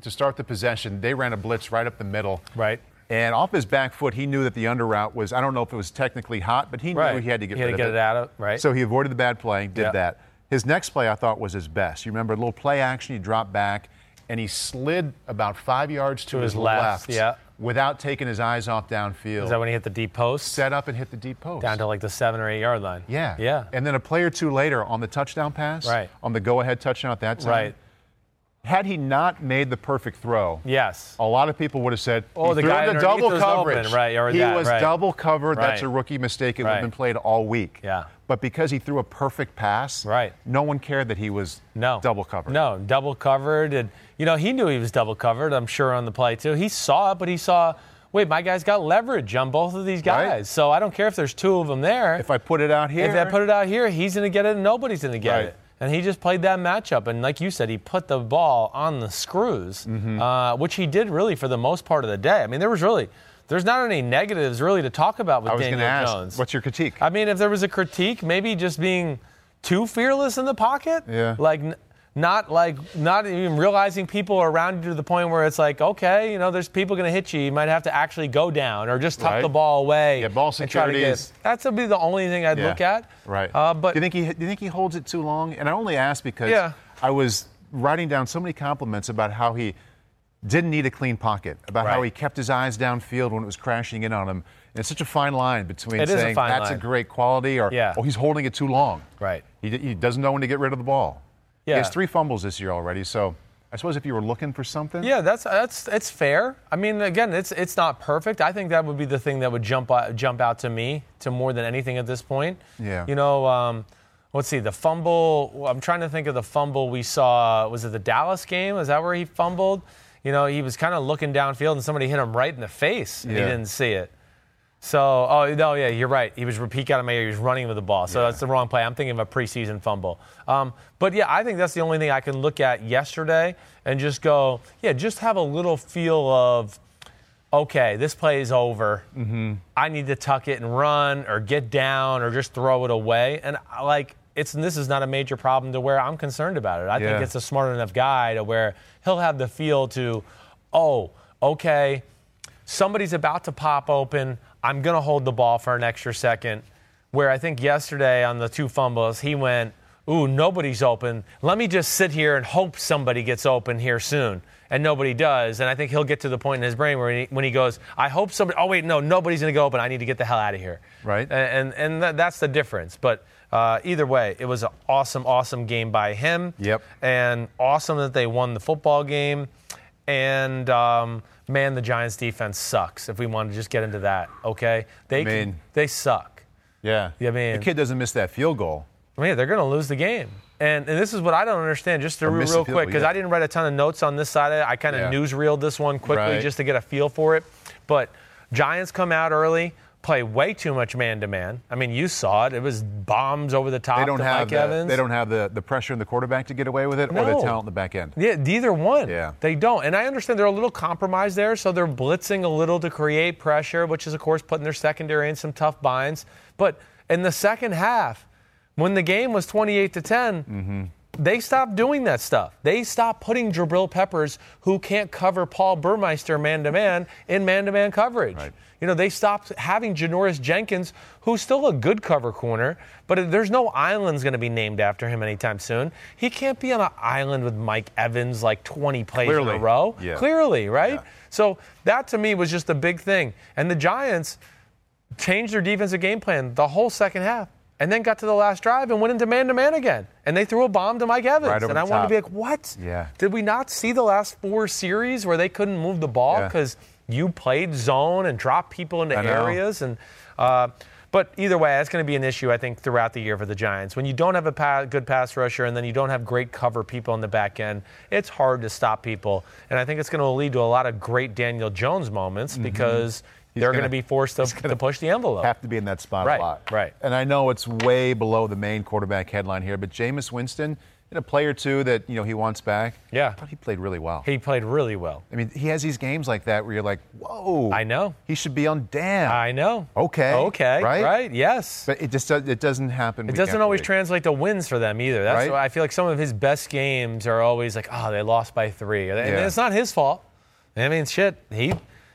the possession, they ran a blitz right up the middle. Right. And off his back foot, he knew that the under route was, I don't know if it was technically hot, but he knew he had to get rid of it. He had to get it out of it. Right. So he avoided the bad play, did that. His next play, I thought, was his best. You remember, a little play action, he dropped back, and he slid about 5 yards to his left. Yeah. Without taking his eyes off downfield. Is that when he hit the deep post? Set up and hit the deep post. Down to like the 7 or 8 yard line. Yeah. Yeah. And then a play or two later on the touchdown pass. Right. On the go-ahead touchdown at that time. Right. Had he not made the perfect throw, yes, a lot of people would have said, "Oh, the guy in the double coverage, open. Right? Or he that, was right. double covered. Right. That's a rookie mistake. It would have been played all week." Yeah, but because he threw a perfect pass, right, no one cared that he was double covered. No, double covered, and you know he knew he was double covered. I'm sure on the play too, he saw it, but he saw, wait, my guy's got leverage on both of these guys, right? So I don't care if there's two of them there. If I put it out here, he's going to get it, and nobody's going to get it. And he just played that matchup. And like you said, he put the ball on the screws, which he did really for the most part of the day. I mean, there's not any negatives really to talk about with Daniel Jones. I was going to ask, what's your critique? I mean, if there was a critique, maybe just being too fearless in the pocket. Yeah. Not even realizing people are around you to the point where it's like, okay, you know, there's people going to hit you. You might have to actually go down or just tuck the ball away. Yeah, ball security. That's be the only thing I'd look at. Right. But do you think he holds it too long? And I only asked because I was writing down so many compliments about how he didn't need a clean pocket, about how he kept his eyes downfield when it was crashing in on him. And it's such a fine line between saying that's a great quality or he's holding it too long. Right. He doesn't know when to get rid of the ball. Yeah. He has 3 fumbles this year already, so I suppose if you were looking for something. Yeah, that's it's fair. I mean, again, it's not perfect. I think that would be the thing that would jump out to me to more than anything at this point. Yeah. You know, let's see, the fumble. I'm trying to think of the fumble we saw. Was it the Dallas game? Is that where he fumbled? You know, he was kind of looking downfield, and somebody hit him right in the face, and he didn't see it. So, you're right. He was repeat out of my ear. He was running with the ball. So that's the wrong play. I'm thinking of a preseason fumble. I think that's the only thing I can look at yesterday and just go, just have a little feel of, okay, this play is over. Mm-hmm. I need to tuck it and run or get down or just throw it away. And this is not a major problem to where I'm concerned about it. I think it's a smart enough guy to where he'll have the feel to, oh, okay, somebody's about to pop open. I'm going to hold the ball for an extra second, where I think yesterday on the 2 fumbles, he went, ooh, nobody's open. Let me just sit here and hope somebody gets open here soon. And nobody does. And I think he'll get to the point in his brain where when he goes, I hope somebody – oh, wait, no, nobody's going to go open. I need to get the hell out of here. Right. And that's the difference. But either way, it was an awesome, awesome game by him. Yep. And awesome that they won the football game. And man, the Giants' defense sucks. If we want to just get into that, okay? They suck. Yeah. I mean, the kid doesn't miss that field goal. I mean, they're going to lose the game. And this is what I don't understand. Just real quick, because I didn't write a ton of notes on this side of it. I kind of newsreeled this one quickly just to get a feel for it. But Giants come out early, play way too much man-to-man. I mean, you saw it. It was bombs over the top to Mike Evans. They don't have the pressure in the quarterback to get away with it or the talent in the back end. Yeah, neither one. Yeah. They don't. And I understand they're a little compromised there, so they're blitzing a little to create pressure, which is, of course, putting their secondary in some tough binds. But in the second half, when the game was 28-10, they stopped doing that stuff. They stopped putting Jabril Peppers, who can't cover Paul Burmeister man-to-man, in man-to-man coverage. Right. You know, they stopped having Janoris Jenkins, who's still a good cover corner, but there's no islands going to be named after him anytime soon. He can't be on an island with Mike Evans like 20 plays in a row. Yeah. Clearly, right? Yeah. So that, to me, was just a big thing. And the Giants changed their defensive game plan the whole second half. And then got to the last drive and went into man-to-man again. And they threw a bomb to Mike Evans. Right, and I wanted to be like, what? Yeah. Did we not see the last 4 series where they couldn't move the ball because you played zone and dropped people into areas? And but either way, that's going to be an issue, I think, throughout the year for the Giants. When you don't have a good pass rusher and then you don't have great cover people in the back end, it's hard to stop people. And I think it's going to lead to a lot of great Daniel Jones moments because – they're going to be forced to push the envelope. Have to be in that spot a lot. Right. And I know it's way below the main quarterback headline here, but Jameis Winston, And a player, too, that, you know, he wants back. Yeah. I thought he played really well. He played really well. I mean, he has these games like that where you're like, whoa. I know. He should be on damn. I know. Okay. Okay. Right? Right. Yes. But it just it doesn't happen. It doesn't always translate to wins for them either. That's right? Why I feel like some of his best games are always like, oh, they lost by 3. And it's not his fault. I mean, shit, he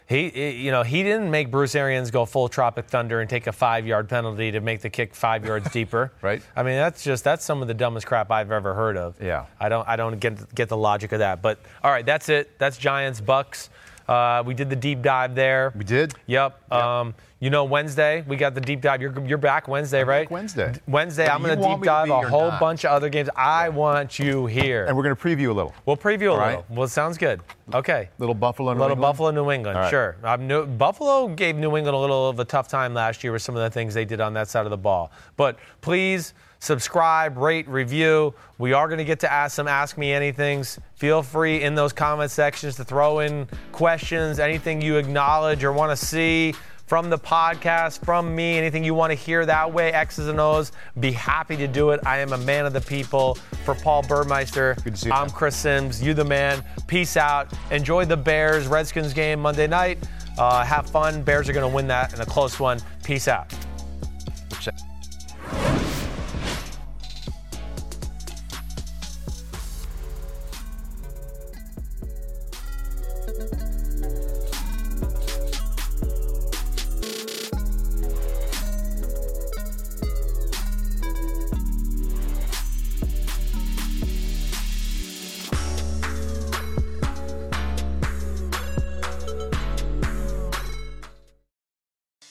didn't make Bruce Arians go full Tropic Thunder and take a 5-yard penalty to make the kick 5 yards deeper. Right. I mean, that's some of the dumbest crap I've ever heard of. Yeah. I don't get the logic of that. But all right, that's it. That's Giants Bucks. We did the deep dive there. We did. Yep. Yeah. Wednesday we got the deep dive. You're back Wednesday, right? Back Wednesday, but I'm going to deep dive a whole bunch of other games. I want you here, and we're going to preview a little. We'll preview a little. Well, sounds good. Okay. Little Buffalo, New England. Right. Sure. Buffalo gave New England a little of a tough time last year with some of the things they did on that side of the ball. But please subscribe, rate, review. We are going to get to ask some Ask Me Anythings. Feel free in those comment sections to throw in questions, anything you acknowledge or want to see from the podcast, from me, anything you want to hear that way, X's and O's, be happy to do it. I am a man of the people. For Paul Burmeister, good to see you, I'm Chris Sims. You the man. Peace out. Enjoy the Bears-Redskins game Monday night. Have fun. Bears are going to win that in a close one. Peace out.